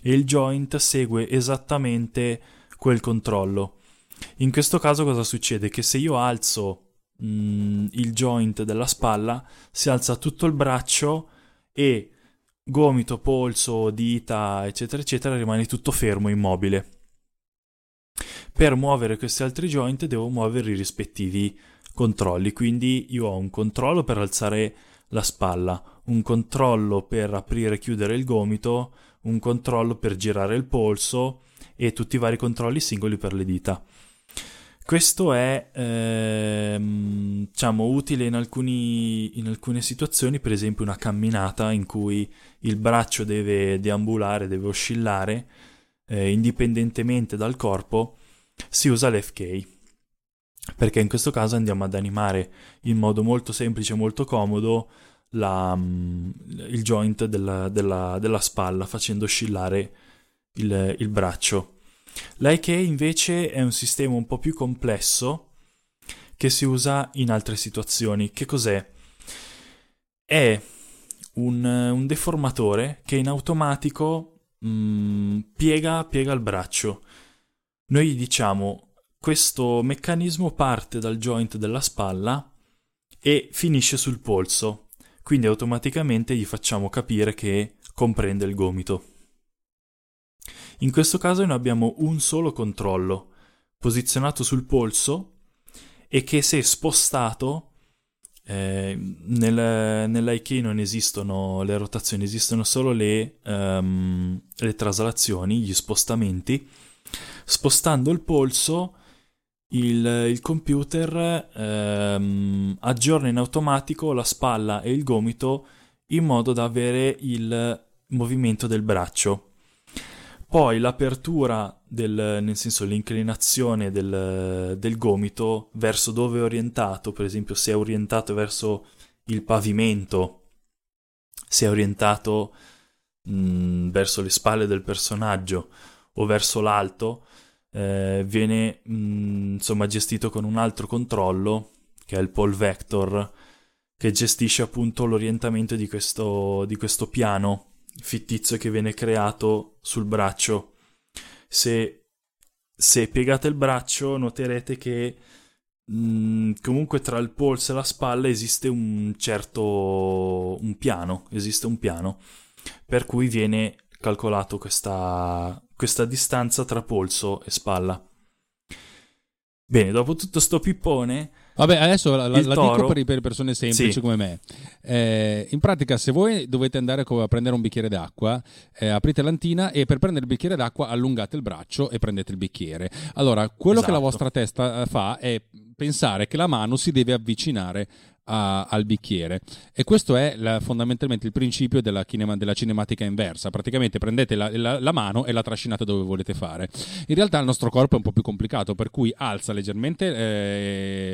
e il joint segue esattamente quel controllo. In questo caso cosa succede? Che se io alzo mh, il joint della spalla, si alza tutto il braccio e gomito, polso, dita, eccetera eccetera, rimane tutto fermo, immobile. Per muovere questi altri joint devo muovere i rispettivi controlli, quindi io ho un controllo per alzare la spalla, un controllo per aprire e chiudere il gomito, un controllo per girare il polso e tutti i vari controlli singoli per le dita. Questo è ehm, diciamo utile in, alcuni, in alcune situazioni, per esempio una camminata in cui il braccio deve deambulare, deve oscillare eh, indipendentemente dal corpo, si usa l'F K, perché in questo caso andiamo ad animare in modo molto semplice e molto comodo la, il joint della, della, della spalla, facendo oscillare il, il braccio. L'I K invece è un sistema un po' più complesso che si usa in altre situazioni. Che cos'è? È un, un deformatore che in automatico mh, piega, piega il braccio. Noi gli diciamo: questo meccanismo parte dal joint della spalla e finisce sul polso, quindi automaticamente gli facciamo capire che comprende il gomito. In questo caso noi abbiamo un solo controllo posizionato sul polso e che, se spostato, eh, nel, nell'I K non esistono le rotazioni, esistono solo le, um, le traslazioni, gli spostamenti. Spostando il polso il, il computer ehm, aggiorna in automatico la spalla e il gomito in modo da avere il movimento del braccio. Poi l'apertura, del, nel senso l'inclinazione del, del gomito verso dove è orientato, per esempio se è orientato verso il pavimento, se è orientato mh, verso le spalle del personaggio o verso l'alto, eh, viene mh, insomma gestito con un altro controllo che è il pole vector, che gestisce appunto l'orientamento di questo, di questo piano fittizio che viene creato sul braccio. Se, se piegate il braccio noterete che mh, comunque tra il polso e la spalla esiste un certo un piano, esiste un piano per cui viene calcolato questa, questa distanza tra polso e spalla. Bene, dopo tutto sto pippone... Vabbè, adesso la, la, la dico per, per persone semplici, sì, come me. Eh, in pratica, se voi dovete andare a prendere un bicchiere d'acqua, eh, aprite l'antina e per prendere il bicchiere d'acqua allungate il braccio e prendete il bicchiere. Allora, quello esatto. che la vostra testa fa è pensare che la mano si deve avvicinare A, al bicchiere, e questo è la, fondamentalmente il principio della, kinema, della cinematica inversa. Praticamente prendete la, la, la mano e la trascinate dove volete fare. In realtà il nostro corpo è un po' più complicato, per cui alza leggermente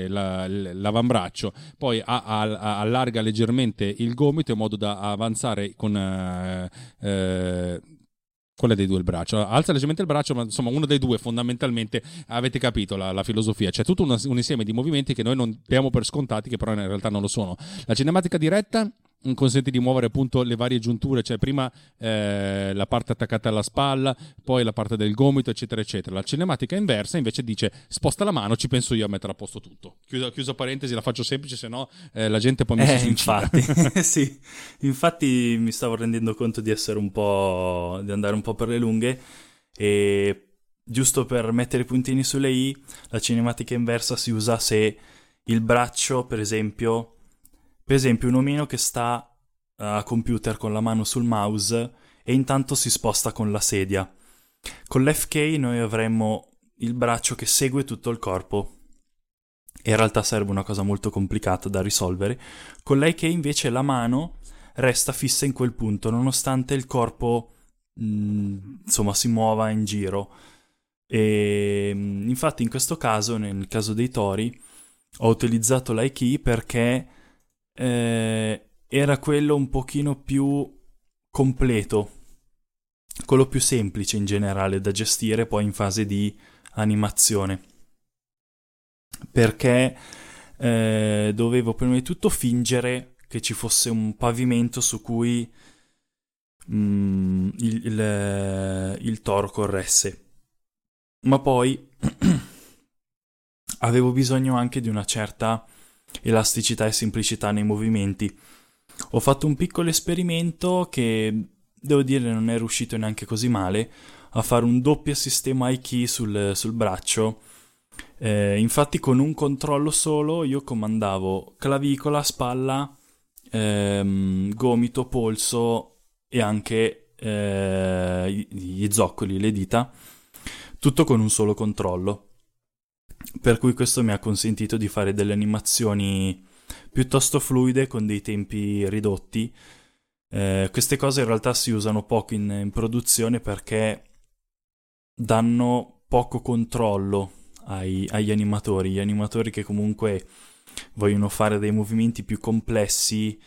eh, la, l'avambraccio, poi a, a, a, allarga leggermente il gomito in modo da avanzare con eh, eh, quella dei due il braccio, alza leggermente il braccio, ma insomma uno dei due fondamentalmente, avete capito la, la filosofia. C'è tutto un, un insieme di movimenti che noi non diamo per scontati, che però in realtà non lo sono. La cinematica diretta consente di muovere appunto le varie giunture, cioè prima eh, la parte attaccata alla spalla, poi la parte del gomito, eccetera eccetera. La cinematica inversa invece dice sposta la mano, ci penso io a mettere a posto tutto. Chiusa parentesi, la faccio semplice, se no eh, la gente poi mi eh, si suicida. Infatti sì, infatti mi stavo rendendo conto di essere un po', di andare un po' per le lunghe, e giusto per mettere i puntini sulle i, la cinematica inversa si usa se il braccio, per esempio per esempio un omino che sta a computer con la mano sul mouse e intanto si sposta con la sedia. Con l'F K noi avremmo il braccio che segue tutto il corpo, e in realtà sarebbe una cosa molto complicata da risolvere. Con l'I K invece la mano resta fissa in quel punto nonostante il corpo mh, insomma si muova in giro. E infatti in questo caso, nel caso dei tori, ho utilizzato l'I K perché Eh, era quello un pochino più completo, quello più semplice in generale da gestire poi in fase di animazione, perché eh, dovevo prima di tutto fingere che ci fosse un pavimento su cui mm, il, il, il toro corresse, ma poi avevo bisogno anche di una certa elasticità e semplicità nei movimenti. Ho fatto un piccolo esperimento che devo dire non è riuscito neanche così male, a fare un doppio sistema I K sul, sul braccio. Eh, infatti con un controllo solo io comandavo clavicola, spalla, ehm, gomito, polso e anche eh, gli zoccoli, le dita, tutto con un solo controllo. Per cui questo mi ha consentito di fare delle animazioni piuttosto fluide con dei tempi ridotti. Eh, queste cose in realtà si usano poco in, in produzione perché danno poco controllo ai, agli animatori. Gli animatori che comunque vogliono fare dei movimenti più complessi,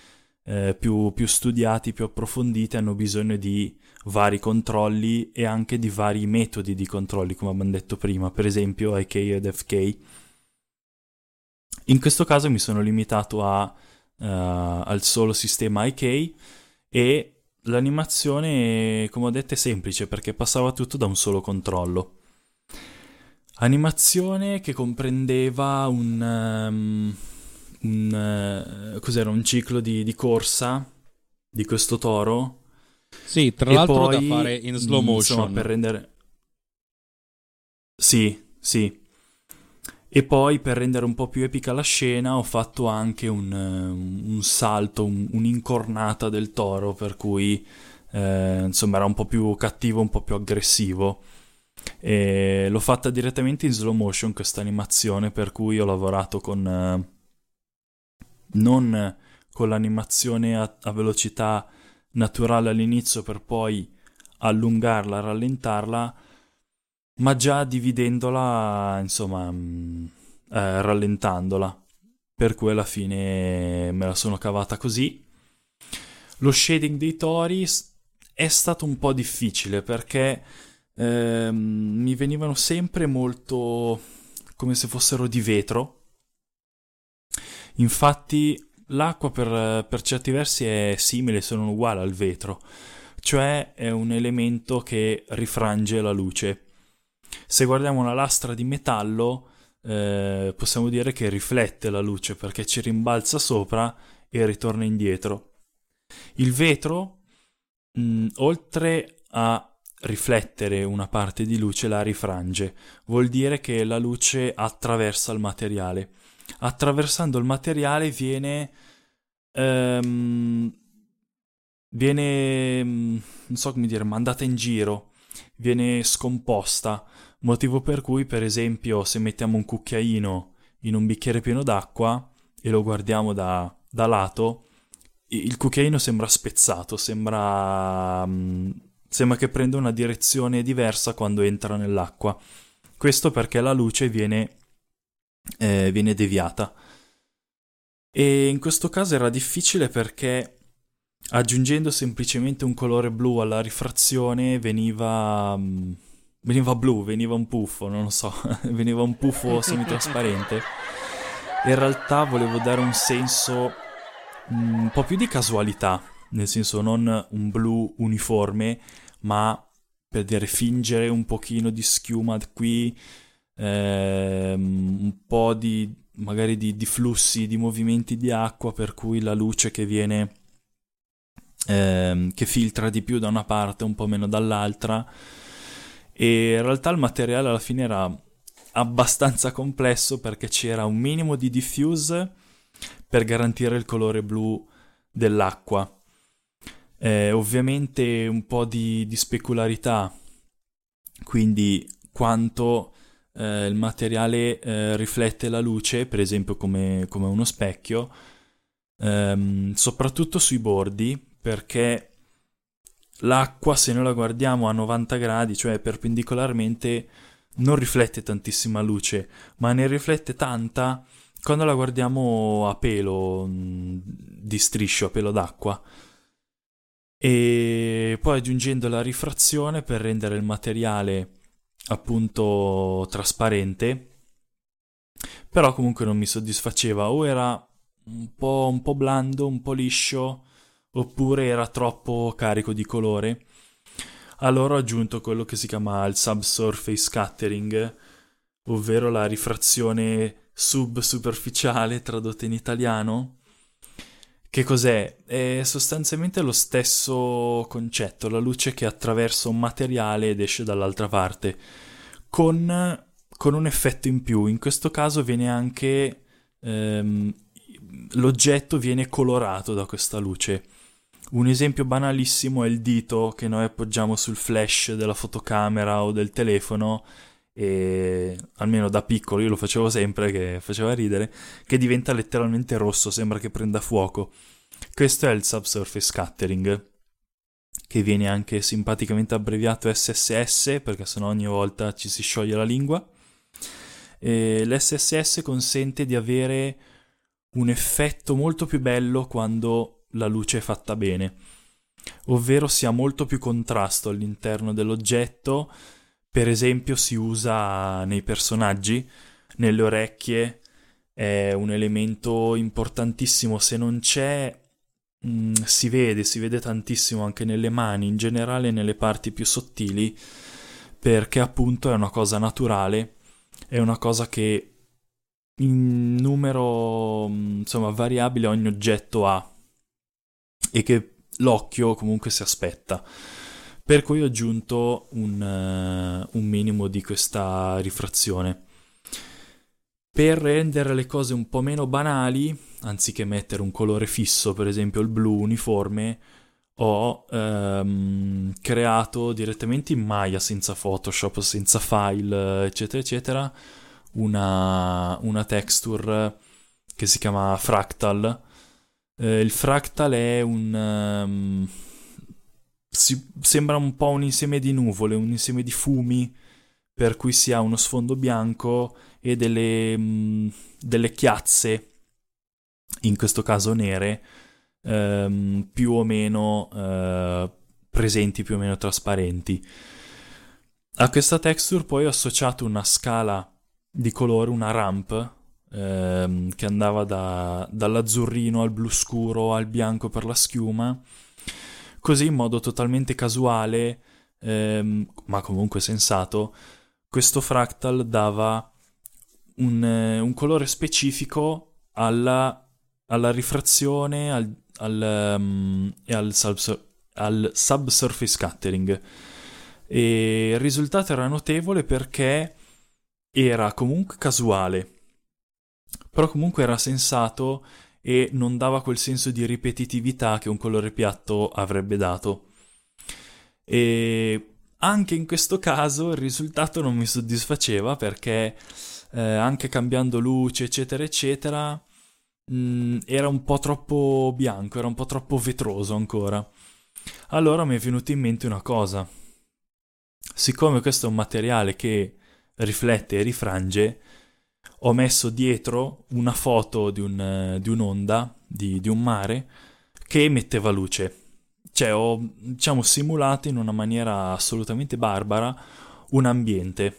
eh, più, più studiati, più approfonditi, hanno bisogno di vari controlli e anche di vari metodi di controlli, come abbiamo detto prima, per esempio I K ed F K. In questo caso mi sono limitato a, uh, al solo sistema I K, e l'animazione, come ho detto, è semplice perché passava tutto da un solo controllo. Animazione che comprendeva un... Um, un uh, cos'era? Un ciclo di, di corsa di questo toro. Sì, tra e l'altro poi, da fare in slow motion. Insomma, per rendere... Sì, sì. E poi, per rendere un po' più epica la scena, ho fatto anche un, un salto, un, un'incornata del toro, per cui eh, insomma era un po' più cattivo, un po' più aggressivo. E l'ho fatta direttamente in slow motion questa animazione, per cui ho lavorato con... Eh, non con l'animazione a, a velocità naturale all'inizio per poi allungarla, rallentarla, ma già dividendola, insomma, mh, eh, rallentandola. Per cui alla fine me la sono cavata così. Lo shading dei tori è stato un po' difficile perché eh, mi venivano sempre molto come se fossero di vetro. Infatti l'acqua per, per certi versi è simile, se non uguale, al vetro, cioè è un elemento che rifrange la luce. Se guardiamo una lastra di metallo eh, possiamo dire che riflette la luce perché ci rimbalza sopra e ritorna indietro. Il vetro, mh, oltre a riflettere una parte di luce, la rifrange. Vuol dire che la luce attraversa il materiale. Attraversando il materiale viene um, viene um, non so come dire, mandata in giro, viene scomposta, motivo per cui, per esempio, se mettiamo un cucchiaino in un bicchiere pieno d'acqua e lo guardiamo da, da lato, il cucchiaino sembra spezzato, sembra um, sembra che prenda una direzione diversa quando entra nell'acqua. Questo perché la luce viene Eh, viene deviata. E in questo caso era difficile perché aggiungendo semplicemente un colore blu alla rifrazione veniva veniva blu, veniva un puffo, non lo so, veniva un puffo semitrasparente. In realtà volevo dare un senso un po' più di casualità, nel senso non un blu uniforme, ma per dire fingere un pochino di schiuma qui, ehm, un po' di magari di, di flussi, di movimenti di acqua, per cui la luce che viene ehm, che filtra di più da una parte, un po' meno dall'altra. E in realtà il materiale alla fine era abbastanza complesso, perché c'era un minimo di diffuse per garantire il colore blu dell'acqua, eh, ovviamente un po' di, di specularità, quindi quanto eh, il materiale eh, riflette la luce, per esempio come, come uno specchio, ehm, soprattutto sui bordi, perché l'acqua, se noi la guardiamo a novanta gradi, cioè perpendicolarmente, non riflette tantissima luce, ma ne riflette tanta quando la guardiamo a pelo, di striscio, a pelo d'acqua. E poi aggiungendo la rifrazione per rendere il materiale appunto trasparente, però comunque non mi soddisfaceva, o era un po', un po' blando, un po' liscio, oppure era troppo carico di colore. Allora ho aggiunto quello che si chiama il subsurface scattering, ovvero la rifrazione subsuperficiale, tradotta in italiano. Che cos'è? È sostanzialmente lo stesso concetto, la luce che attraversa un materiale ed esce dall'altra parte, con, con un effetto in più. In questo caso viene anche ehm, l'oggetto viene colorato da questa luce. Un esempio banalissimo è il dito che noi appoggiamo sul flash della fotocamera o del telefono, e almeno da piccolo io lo facevo sempre, che faceva ridere, che diventa letteralmente rosso, sembra che prenda fuoco. Questo è il subsurface scattering, che viene anche simpaticamente abbreviato S S S, perché sennò ogni volta ci si scioglie la lingua. E l'S S S consente di avere un effetto molto più bello quando la luce è fatta bene, ovvero si ha molto più contrasto all'interno dell'oggetto. Per esempio si usa nei personaggi, nelle orecchie è un elemento importantissimo, se non c'è mh, si vede, si vede tantissimo anche nelle mani, in generale nelle parti più sottili, perché appunto è una cosa naturale, è una cosa che in numero insomma variabile ogni oggetto ha e che l'occhio comunque si aspetta. Per cui ho aggiunto un, uh, un minimo di questa rifrazione. Per rendere le cose un po' meno banali, anziché mettere un colore fisso, per esempio il blu uniforme, ho um, creato direttamente in Maya, senza Photoshop, senza file, eccetera, eccetera, una, una texture che si chiama fractal. Eh, il fractal è un... Um, si, sembra un po' un insieme di nuvole, un insieme di fumi, per cui si ha uno sfondo bianco e delle, mh, delle chiazze, in questo caso nere, ehm, più o meno eh, presenti, più o meno trasparenti. A questa texture poi ho associato una scala di colore, una ramp, che andava da, dall'azzurrino al blu scuro al bianco per la schiuma, così in modo totalmente casuale ehm, ma comunque sensato questo fractal dava un, eh, un colore specifico alla, alla rifrazione al, al, um, e al, subsur- al subsurface scattering, e il risultato era notevole perché era comunque casuale, però comunque era sensato e non dava quel senso di ripetitività che un colore piatto avrebbe dato. E anche in questo caso il risultato non mi soddisfaceva, perché eh, anche cambiando luce eccetera eccetera mh, era un po' troppo bianco, era un po' troppo vetroso ancora. Allora mi è venuta in mente una cosa: siccome questo è un materiale che riflette e rifrange, ho messo dietro una foto di, un, di un'onda, di, di un mare, che emetteva luce. Cioè ho, diciamo, simulato in una maniera assolutamente barbara un ambiente.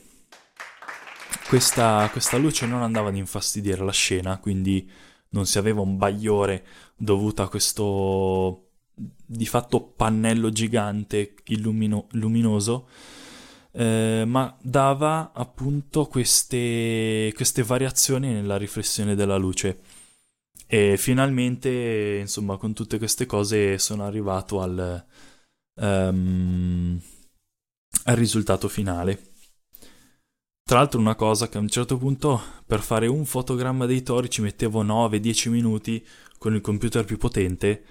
Questa, questa luce non andava ad infastidire la scena, quindi non si aveva un bagliore dovuto a questo di fatto pannello gigante illumino- luminoso, eh, ma dava appunto queste, queste variazioni nella riflessione della luce. E finalmente, insomma, con tutte queste cose sono arrivato al, um, al risultato finale. Tra l'altro una cosa che a un certo punto per fare un fotogramma dei tori ci mettevo nove dieci minuti con il computer più potente,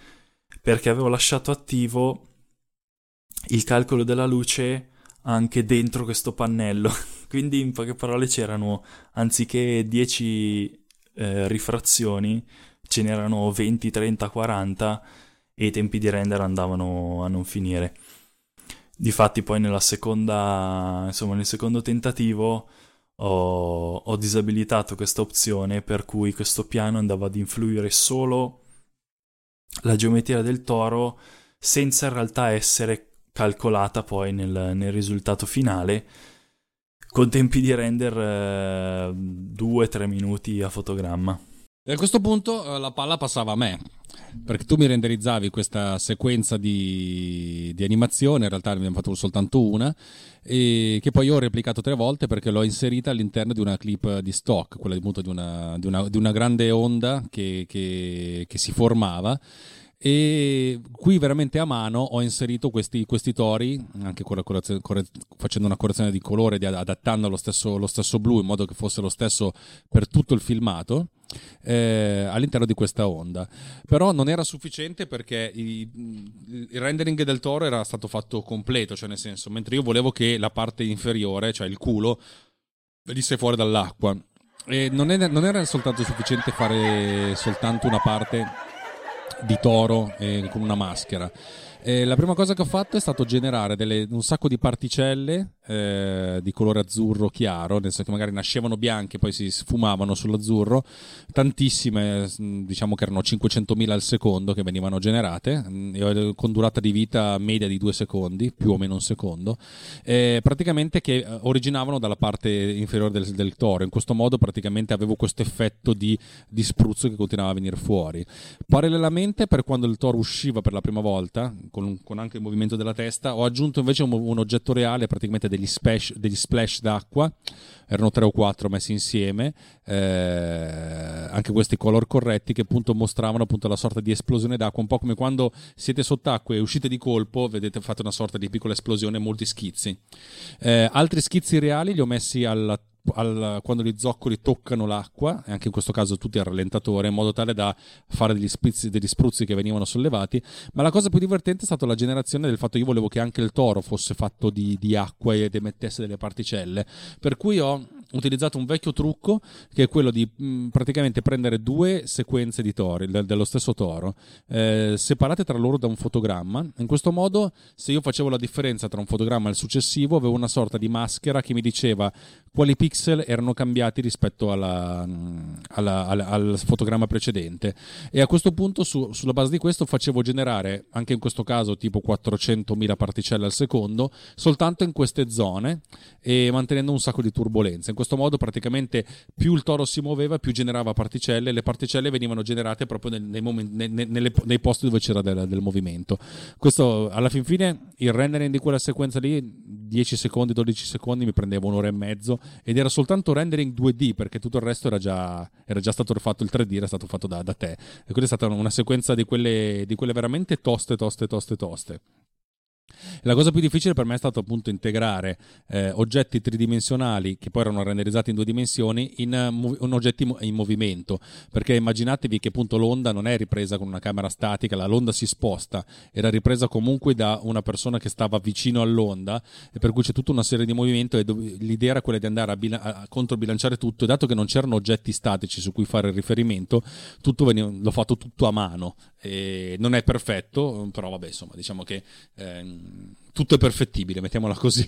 perché avevo lasciato attivo il calcolo della luce anche dentro questo pannello. Quindi in poche parole c'erano, anziché dieci eh, rifrazioni, ce n'erano venti, trenta, quaranta e i tempi di render andavano a non finire. Difatti poi nella seconda, insomma nel secondo tentativo ho, ho disabilitato questa opzione, per cui questo piano andava ad influire solo la geometria del toro senza in realtà essere calcolata poi nel, nel risultato finale, con tempi di render eh, due tre minuti a fotogramma. E a questo punto eh, la palla passava a me, perché tu mi renderizzavi questa sequenza di, di animazione, in realtà ne abbiamo fatto soltanto una, e che poi io ho replicato tre volte perché l'ho inserita all'interno di una clip di stock, quella appunto di una, di una, di una grande onda che, che, che si formava. E qui veramente a mano ho inserito questi, questi tori, anche corre, corre, corre, facendo una correzione di colore, di, adattando lo stesso, lo stesso blu in modo che fosse lo stesso per tutto il filmato, eh, all'interno di questa onda. Però non era sufficiente perché i, il rendering del toro era stato fatto completo, cioè nel senso, mentre io volevo che la parte inferiore, cioè il culo, venisse fuori dall'acqua. E non, è, non era soltanto sufficiente fare soltanto una parte di toro eh, con una maschera. Eh, la prima cosa che ho fatto è stato generare delle, un sacco di particelle eh, di colore azzurro chiaro, nel senso che magari nascevano bianche poi si sfumavano sull'azzurro, tantissime, diciamo che erano cinquecentomila al secondo che venivano generate, con durata di vita media di due secondi, più o meno un secondo, eh, praticamente che originavano dalla parte inferiore del, del toro. In questo modo praticamente avevo questo effetto di, di spruzzo che continuava a venire fuori. Parallelamente, per quando il toro usciva per la prima volta, Con, con anche il movimento della testa, ho aggiunto invece un, un oggetto reale, praticamente degli splash, degli splash d'acqua, erano tre o quattro messi insieme, eh, anche questi color corretti, che appunto mostravano appunto la sorta di esplosione d'acqua, un po' come quando siete sott'acqua e uscite di colpo, vedete, fate una sorta di piccola esplosione, molti schizzi. Eh, altri schizzi reali li ho messi alla Al, quando gli zoccoli toccano l'acqua, e anche in questo caso tutti al ralentatore, in modo tale da fare degli, spizzi, degli spruzzi che venivano sollevati. Ma la cosa più divertente è stata la generazione del fatto che io volevo che anche il toro fosse fatto di, di acqua ed emettesse delle particelle, per cui ho utilizzato un vecchio trucco che è quello di mh, praticamente prendere due sequenze di tori de- dello stesso toro, eh, separate tra loro da un fotogramma. In questo modo, se io facevo la differenza tra un fotogramma e il successivo, avevo una sorta di maschera che mi diceva quali pixel erano cambiati rispetto alla, alla, alla, al fotogramma precedente, e a questo punto su, sulla base di questo facevo generare anche in questo caso tipo quattrocentomila particelle al secondo soltanto in queste zone, e mantenendo un sacco di turbolenze. In questo modo praticamente più il toro si muoveva, più generava particelle, e le particelle venivano generate proprio nei, nei, momenti, nei, nei, nei, nei posti dove c'era del, del movimento. Questo alla fin fine, il rendering di quella sequenza lì, dieci secondi, dodici secondi, mi prendeva un'ora e mezzo, ed era soltanto rendering due D, perché tutto il resto era già, era già stato fatto, il tre D era stato fatto da, da te. E quella è stata una sequenza di quelle, di quelle veramente toste, toste, toste, toste. La cosa più difficile per me è stato appunto integrare eh, oggetti tridimensionali che poi erano renderizzati in due dimensioni in, uh, in oggetti in movimento, perché immaginatevi che appunto l'onda non è ripresa con una camera statica, la l'onda si sposta, era ripresa comunque da una persona che stava vicino all'onda, e per cui c'è tutta una serie di movimento, e do- l'idea era quella di andare a, bila- a controbilanciare tutto, e dato che non c'erano oggetti statici su cui fare riferimento, tutto veniv- l'ho fatto tutto a mano. E non è perfetto, però vabbè, insomma, diciamo che eh, tutto è perfettibile, mettiamola così,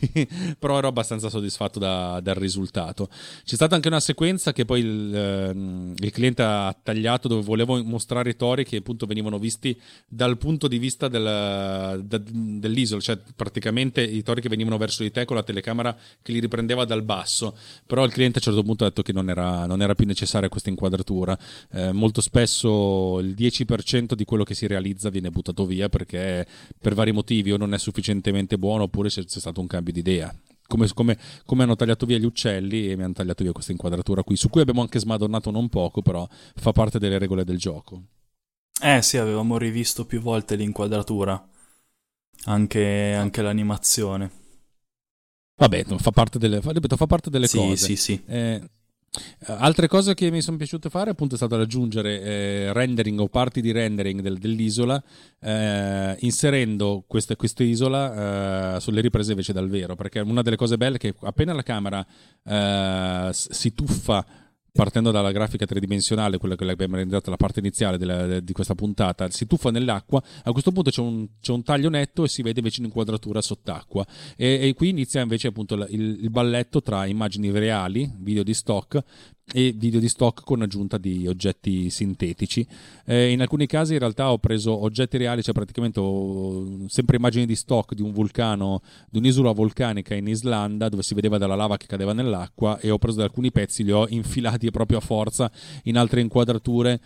però ero abbastanza soddisfatto da, dal risultato. C'è stata anche una sequenza che poi il, ehm, il cliente ha tagliato, dove volevo mostrare i tori che appunto venivano visti dal punto di vista del, da, dell'isola, cioè praticamente i tori che venivano verso di te con la telecamera che li riprendeva dal basso, però il cliente a un certo punto ha detto che non era, non era più necessaria questa inquadratura. Eh, molto spesso il dieci per cento di quello che si realizza viene buttato via perché per vari motivi o non è sufficientemente buono oppure c'è, c'è stato un cambio di idea. Come, come, come hanno tagliato via gli uccelli e mi hanno tagliato via questa inquadratura qui, su cui abbiamo anche smadonnato non poco, però fa parte delle regole del gioco. Eh sì, avevamo rivisto più volte l'inquadratura, anche, anche l'animazione. Vabbè, fa parte delle, fa parte delle sì, cose. Sì, sì, sì. Eh, altre cose che mi sono piaciute fare appunto è stato aggiungere eh, rendering o parti di rendering del, dell'isola eh, inserendo questa isola eh, sulle riprese invece dal vero, perché una delle cose belle è che appena la camera eh, si tuffa partendo dalla grafica tridimensionale, quella che abbiamo realizzato la parte iniziale della, di questa puntata, si tuffa nell'acqua, a questo punto c'è un, c'è un taglio netto e si vede invece un'inquadratura sott'acqua e, e qui inizia invece appunto il, il balletto tra immagini reali, video di stock e video di stock con aggiunta di oggetti sintetici. Eh, in alcuni casi in realtà ho preso oggetti reali, cioè praticamente ho sempre immagini di stock di un vulcano, di un'isola vulcanica in Islanda dove si vedeva dalla lava che cadeva nell'acqua, e ho preso da alcuni pezzi, li ho infilati proprio a forza in altre inquadrature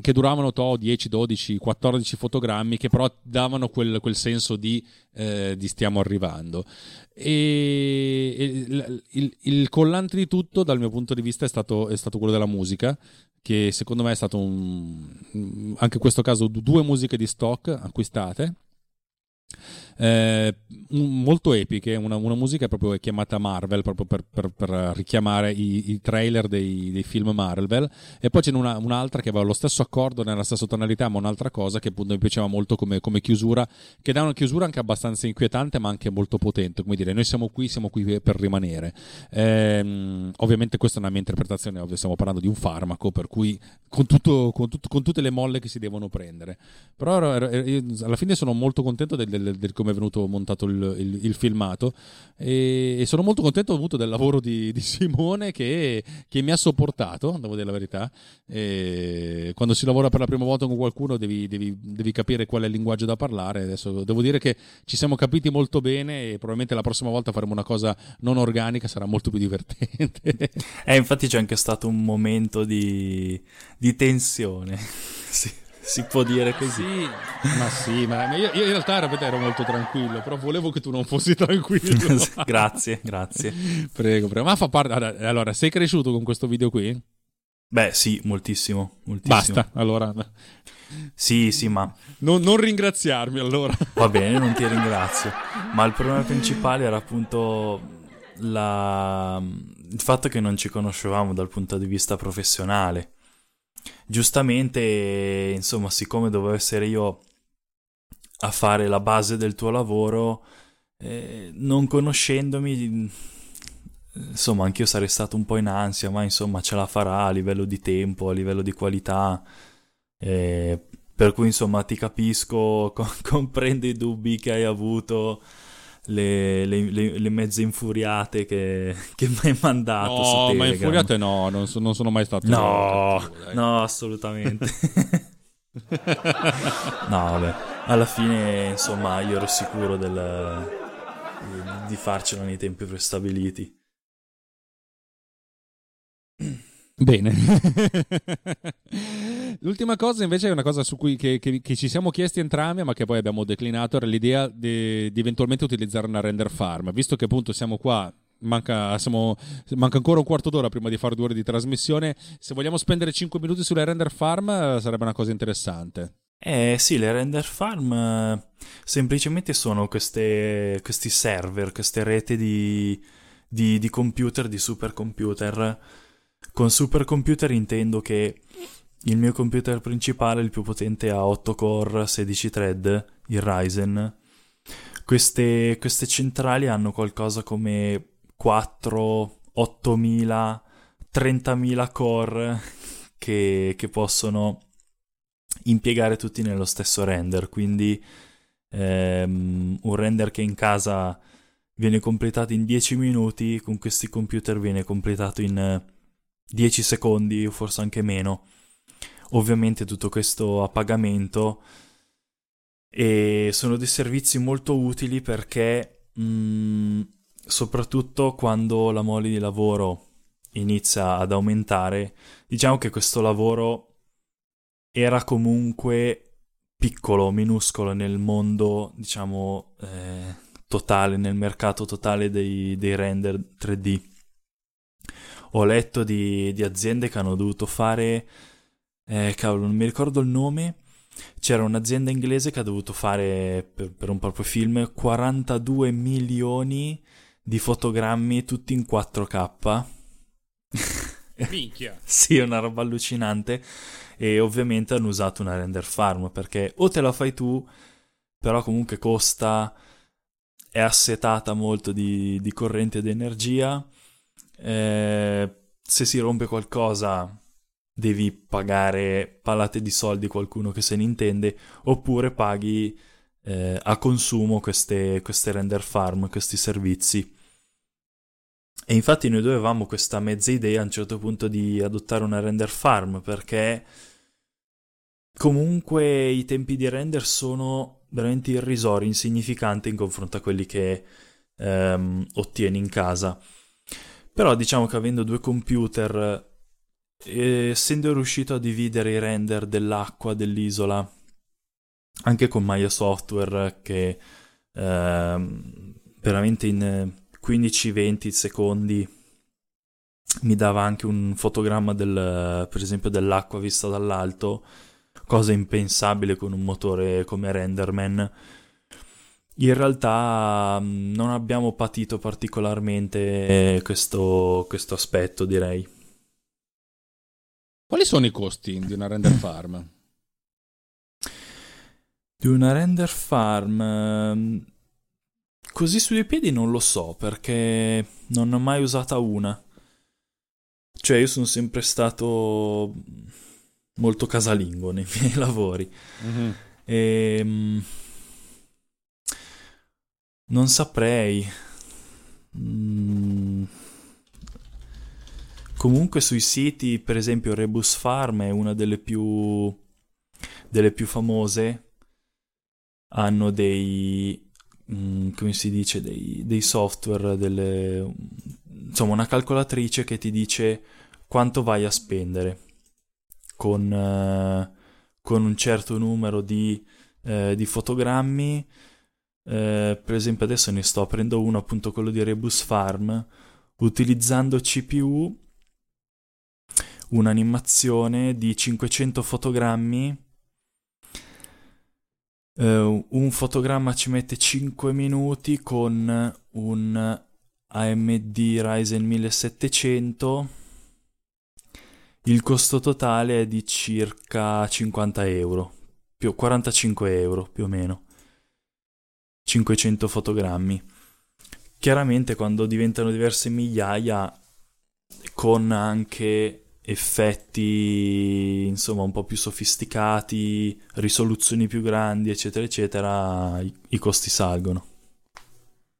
che duravano to, dieci, dodici, quattordici fotogrammi, che però davano quel, quel senso di, eh, di stiamo arrivando. E il, il, il collante di tutto dal mio punto di vista è stato, è stato quello della musica, che secondo me è stato un, anche in questo caso due musiche di stock acquistate, Eh, un, molto epiche, una, una musica proprio chiamata Marvel, proprio per, per, per richiamare i, i trailer dei, dei film Marvel, e poi c'è una, un'altra che aveva lo stesso accordo nella stessa tonalità ma un'altra cosa che appunto mi piaceva molto come, come chiusura, che dà una chiusura anche abbastanza inquietante ma anche molto potente, come dire, noi siamo qui, siamo qui per rimanere. Eh, ovviamente questa è una mia interpretazione, ovvio, stiamo parlando di un farmaco, per cui con, tutto, con, tutto, con tutte le molle che si devono prendere, però ero, ero, io, alla fine sono molto contento del, del, del come è venuto montato il, il, il filmato, e, e sono molto contento avuto del lavoro di, di Simone che, che mi ha sopportato, devo dire la verità. E quando si lavora per la prima volta con qualcuno devi, devi, devi capire qual è il linguaggio da parlare. Adesso devo dire che ci siamo capiti molto bene e probabilmente la prossima volta faremo una cosa non organica, sarà molto più divertente. Eh, infatti c'è anche stato un momento di, di tensione. Sì. Si può dire così. Sì, ma sì, ma io, io in realtà ero molto tranquillo, però volevo che tu non fossi tranquillo. Grazie, grazie. Prego, prego. Ma fa parte. Allora, sei cresciuto con questo video qui? Beh, sì, moltissimo, moltissimo. Basta, allora. Sì, sì, ma non, non ringraziarmi allora. Va bene, non ti ringrazio. Ma il problema principale era appunto la... il fatto che non ci conoscevamo dal punto di vista professionale. Giustamente, insomma, siccome dovevo essere io a fare la base del tuo lavoro, eh, non conoscendomi, insomma, anch'io sarei stato un po' in ansia, ma insomma ce la farà a livello di tempo, a livello di qualità, eh, per cui insomma ti capisco, co- comprendo i dubbi che hai avuto, Le, le, le, le mezze infuriate che, che mi hai mandato. No, su Telegram. Ma infuriate no, non, so, non sono mai stato. No, cattivo, no, assolutamente. No, vabbè. Alla fine, insomma, io ero sicuro del, di farcela nei tempi prestabiliti. Bene. L'ultima cosa invece è una cosa su cui che, che, che ci siamo chiesti entrambi, ma che poi abbiamo declinato, era l'idea di, di eventualmente utilizzare una render farm, visto che appunto siamo qua, manca, siamo, manca ancora un quarto d'ora prima di fare due ore di trasmissione. Se vogliamo spendere cinque minuti sulle render farm sarebbe una cosa interessante. Eh sì, le render farm semplicemente sono queste, questi server, queste rete di, di, di computer, di supercomputer. Con supercomputer intendo che il mio computer principale, il più potente, ha otto core, sedici thread, il Ryzen. Queste, queste centrali hanno qualcosa come quattro, ottomila, trentamila core che, che possono impiegare tutti nello stesso render. Quindi ehm, un render che in casa viene completato in dieci minuti, con questi computer viene completato in dieci secondi o forse anche meno. Ovviamente tutto questo a pagamento, e sono dei servizi molto utili perché mh, soprattutto quando la mole di lavoro inizia ad aumentare, diciamo che questo lavoro era comunque piccolo, minuscolo nel mondo, diciamo, eh, totale, nel mercato totale dei, dei render tre D. Ho letto di, di aziende che hanno dovuto fare, eh, cavolo, non mi ricordo il nome, c'era un'azienda inglese che ha dovuto fare per, per un proprio film quarantadue milioni di fotogrammi tutti in quattro K. Minchia. Sì, è una roba allucinante, e ovviamente hanno usato una render farm, perché o te la fai tu, però comunque costa, è assetata molto di, di corrente ed energia, eh, se si rompe qualcosa devi pagare palate di soldi qualcuno che se ne intende, oppure paghi eh, a consumo queste, queste render farm, questi servizi. E infatti noi dovevamo questa mezza idea a un certo punto di adottare una render farm, perché comunque i tempi di render sono veramente irrisori, insignificanti in confronto a quelli che ehm, ottieni in casa. Però diciamo che avendo due computer, eh, essendo riuscito a dividere i render dell'acqua, dell'isola, anche con Maya Software, che ehm, veramente in quindici venti secondi mi dava anche un fotogramma del, per esempio, dell'acqua vista dall'alto, cosa impensabile con un motore come Renderman. In realtà non abbiamo patito particolarmente questo, questo aspetto, direi. Quali sono i costi di una render farm? Di una render farm... Così sui piedi non lo so, perché non ne ho mai usata una. Cioè, io sono sempre stato molto casalingo nei miei lavori. Mm-hmm. E, mh, non saprei. Mm. Comunque sui siti, per esempio Rebus Farm è una delle più, delle più famose. Hanno dei... Mm, come si dice, dei, dei software, delle, insomma una calcolatrice che ti dice quanto vai a spendere con, eh, con un certo numero di, eh, di fotogrammi, eh, per esempio adesso ne sto aprendo uno, appunto quello di Rebus Farm, utilizzando C P U, un'animazione di cinquecento fotogrammi. Uh, un fotogramma ci mette cinque minuti con un A M D Ryzen millesettecento. Il costo totale è di circa cinquanta euro, più quarantacinque euro più o meno, cinquecento fotogrammi. Chiaramente quando diventano diverse migliaia, con anche effetti insomma un po' più sofisticati, risoluzioni più grandi, eccetera eccetera, i, i costi salgono.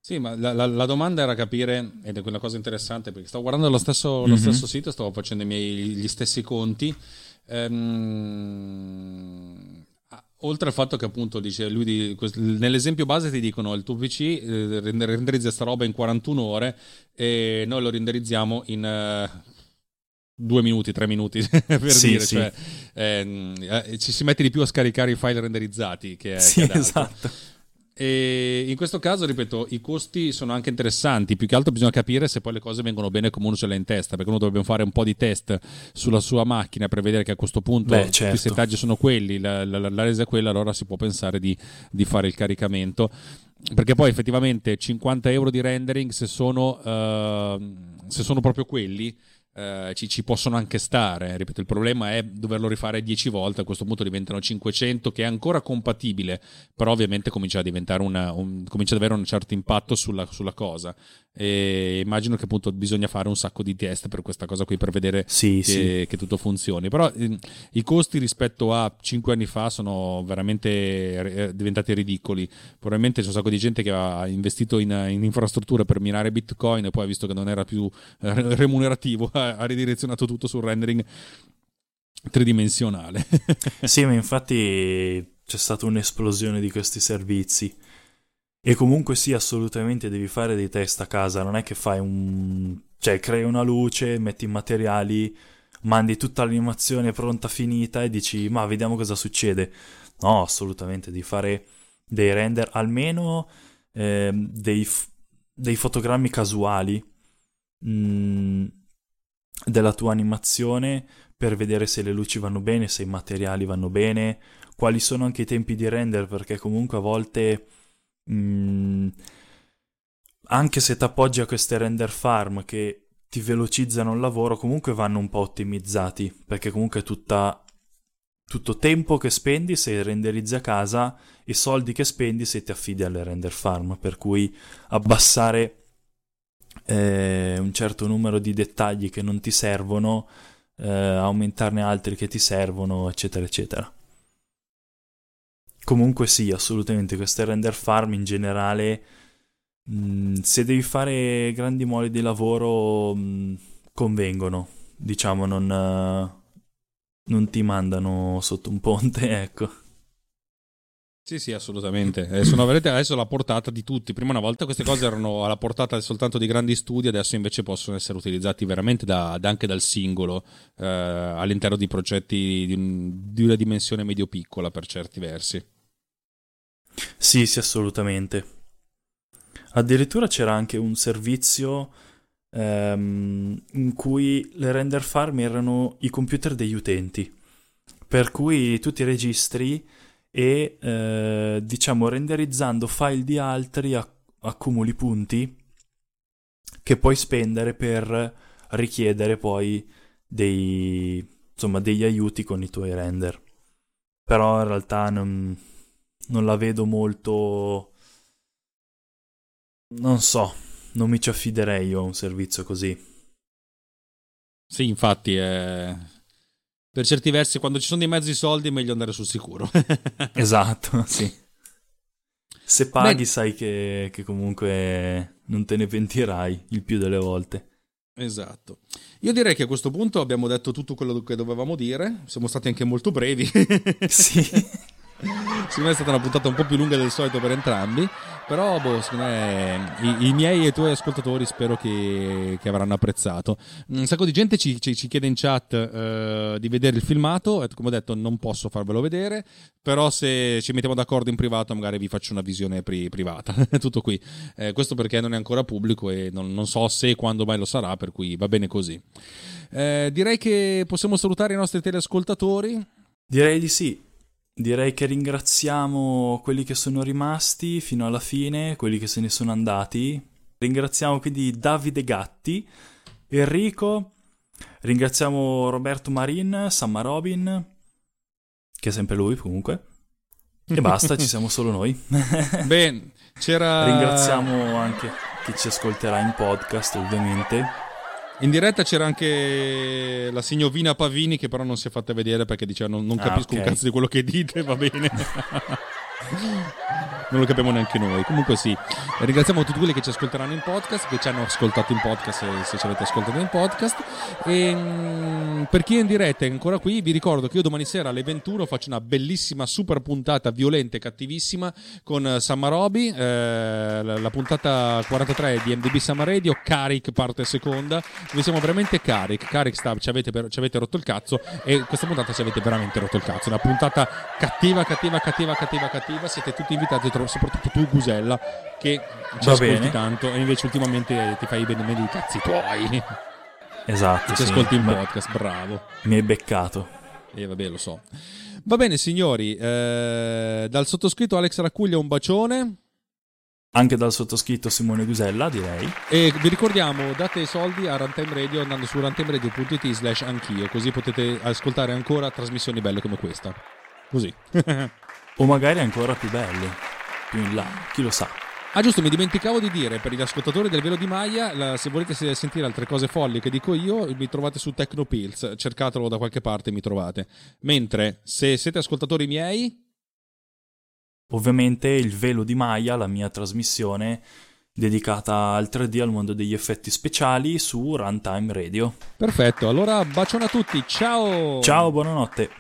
Sì, ma la, la, la domanda era capire, ed è quella cosa interessante, perché stavo guardando lo stesso, mm-hmm. lo stesso sito, stavo facendo i miei, gli stessi conti, ehm, oltre al fatto che appunto dice lui di, quest, nell'esempio base ti dicono il tuo P C eh, renderizza sta roba in quarantuno ore e noi lo renderizziamo in... Eh, due minuti, tre minuti per sì, dire sì. Cioè, eh, ci si mette di più a scaricare i file renderizzati che è sì, che esatto. E in questo caso, ripeto, i costi sono anche interessanti, più che altro bisogna capire se poi le cose vengono bene come uno ce l'ha in testa, perché uno dovrebbe fare un po' di test sulla sua macchina per vedere che a questo punto Beh, certo. i settaggi sono quelli, la, la, la resa è quella, allora si può pensare di, di fare il caricamento, perché poi effettivamente cinquanta euro di rendering, se sono, uh, se sono proprio quelli, Uh, ci, ci possono anche stare. Ripeto, il problema è doverlo rifare dieci volte, a questo punto diventano cinquecento, che è ancora compatibile, però ovviamente comincia a diventare una, un, comincia ad avere un certo impatto sulla, sulla cosa. e immagino che appunto bisogna fare un sacco di test per questa cosa qui per vedere sì, che, sì. che tutto funzioni, però eh, i costi rispetto a cinque anni fa sono veramente eh, diventati ridicoli. Probabilmente c'è un sacco di gente che ha investito in, in infrastrutture per minare Bitcoin e poi ha visto che non era più eh, remunerativo, ha, ha ridirezionato tutto sul rendering tridimensionale. Sì, ma infatti c'è stata un'esplosione di questi servizi. E comunque sì, assolutamente devi fare dei test a casa, non è che fai un... cioè crei una luce, metti i materiali, mandi tutta l'animazione pronta finita e dici ma vediamo cosa succede. No, assolutamente, devi fare dei render, almeno eh, dei, f- dei fotogrammi casuali mh, della tua animazione per vedere se le luci vanno bene, se i materiali vanno bene, quali sono anche i tempi di render, perché comunque a volte... Mm, anche se ti appoggi a queste render farm che ti velocizzano il lavoro, comunque vanno un po' ottimizzati, perché comunque è tutta, tutto tempo che spendi se renderizzi a casa e soldi che spendi se ti affidi alle render farm, per cui abbassare eh, un certo numero di dettagli che non ti servono, eh, aumentarne altri che ti servono, eccetera eccetera. Comunque sì, assolutamente, queste render farm in generale, mh, se devi fare grandi mole di lavoro, mh, convengono, diciamo, non, uh, non ti mandano sotto un ponte, ecco. Sì, sì, assolutamente. Eh, sono veramente adesso alla portata di tutti. Prima una volta queste cose erano alla portata soltanto di grandi studi, adesso invece possono essere utilizzati veramente da, da anche dal singolo, eh, all'interno di progetti di, di una dimensione medio-piccola per certi versi. Sì, sì, assolutamente. Addirittura c'era anche un servizio ehm, in cui le render farm erano i computer degli utenti, per cui tu ti registri e eh, diciamo renderizzando file di altri acc- accumuli punti che puoi spendere per richiedere poi dei, insomma, degli aiuti con i tuoi render. Però in realtà non, non la vedo molto, non so, non mi ci affiderei io a un servizio così. Sì, infatti è... per certi versi, quando ci sono dei mezzi soldi è meglio andare sul sicuro. Esatto, sì. Se paghi, beh, sai che, che comunque non te ne pentirai il più delle volte. Esatto. Io direi che a questo punto abbiamo detto tutto quello che dovevamo dire. Siamo stati anche molto brevi. Sì. Secondo me è stata una puntata un po' più lunga del solito per entrambi, però boh, secondo me i, i miei e i tuoi ascoltatori spero che, che avranno apprezzato. Un sacco di gente ci, ci, ci chiede in chat eh, di vedere il filmato e, come ho detto, non posso farvelo vedere, però se ci mettiamo d'accordo in privato magari vi faccio una visione pri, privata. Tutto qui, eh, questo perché non è ancora pubblico e non, non so se e quando mai lo sarà, per cui va bene così. Eh, direi che possiamo salutare i nostri teleascoltatori. Direi di sì. Direi che ringraziamo quelli che sono rimasti fino alla fine, quelli che se ne sono andati. Ringraziamo quindi Davide Gatti, Enrico, ringraziamo Roberto Marin, Samma Robin, che è sempre lui comunque, e basta, ci siamo solo noi. Bene, c'era... Ringraziamo anche chi ci ascolterà in podcast, ovviamente. In diretta c'era anche la signorina Pavini, che però non si è fatta vedere perché diceva non, non capisco ah, okay. un cazzo di quello che dite, va bene. Non lo capiamo neanche noi. Comunque sì, ringraziamo tutti quelli che ci ascolteranno in podcast, che ci hanno ascoltato in podcast, se, se ci avete ascoltato in podcast. E per chi è in diretta e ancora qui, vi ricordo che io domani sera alle ventuno faccio una bellissima super puntata violenta e cattivissima con Samma Robin, eh, la, la puntata quarantatré di M D B Samma Radio, Caric parte seconda. Noi siamo veramente Caric, Caric sta, ci avete, ci avete rotto il cazzo, e questa puntata ci avete veramente rotto il cazzo. Una puntata cattiva, cattiva, cattiva, cattiva, cattiva. Siete tutti invitati, soprattutto tu Gusella, che ci Va ascolti bene. tanto, e invece ultimamente ti fai bene meno i cazzi tuoi. Esatto, ci sì, ascolti in podcast, bravo. Mi hai beccato. E eh, vabbè, lo so. Va bene signori, eh, dal sottoscritto Alex Racuglia un bacione. Anche dal sottoscritto Simone Gusella, direi. E vi ricordiamo, date i soldi a Runtime Radio andando su runtimeradio.it slash anch'io, così potete ascoltare ancora trasmissioni belle come questa. Così. O magari ancora più belle, più in là, chi lo sa. Ah giusto, mi dimenticavo di dire per gli ascoltatori del Velo di Maya, la, se volete sentire altre cose folli che dico io, mi trovate su TechnoPillz, cercatelo da qualche parte e mi trovate. Mentre se siete ascoltatori miei, ovviamente il Velo di Maya, la mia trasmissione dedicata al tre D, al mondo degli effetti speciali, su Runtime Radio. Perfetto, allora bacione a tutti, ciao! Ciao, buonanotte!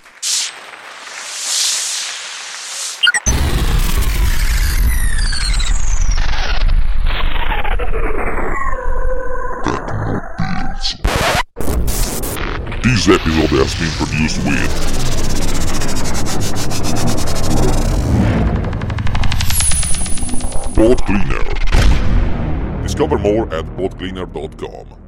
This episode has been produced with Pod Cleaner. Discover more at pod cleaner dot com.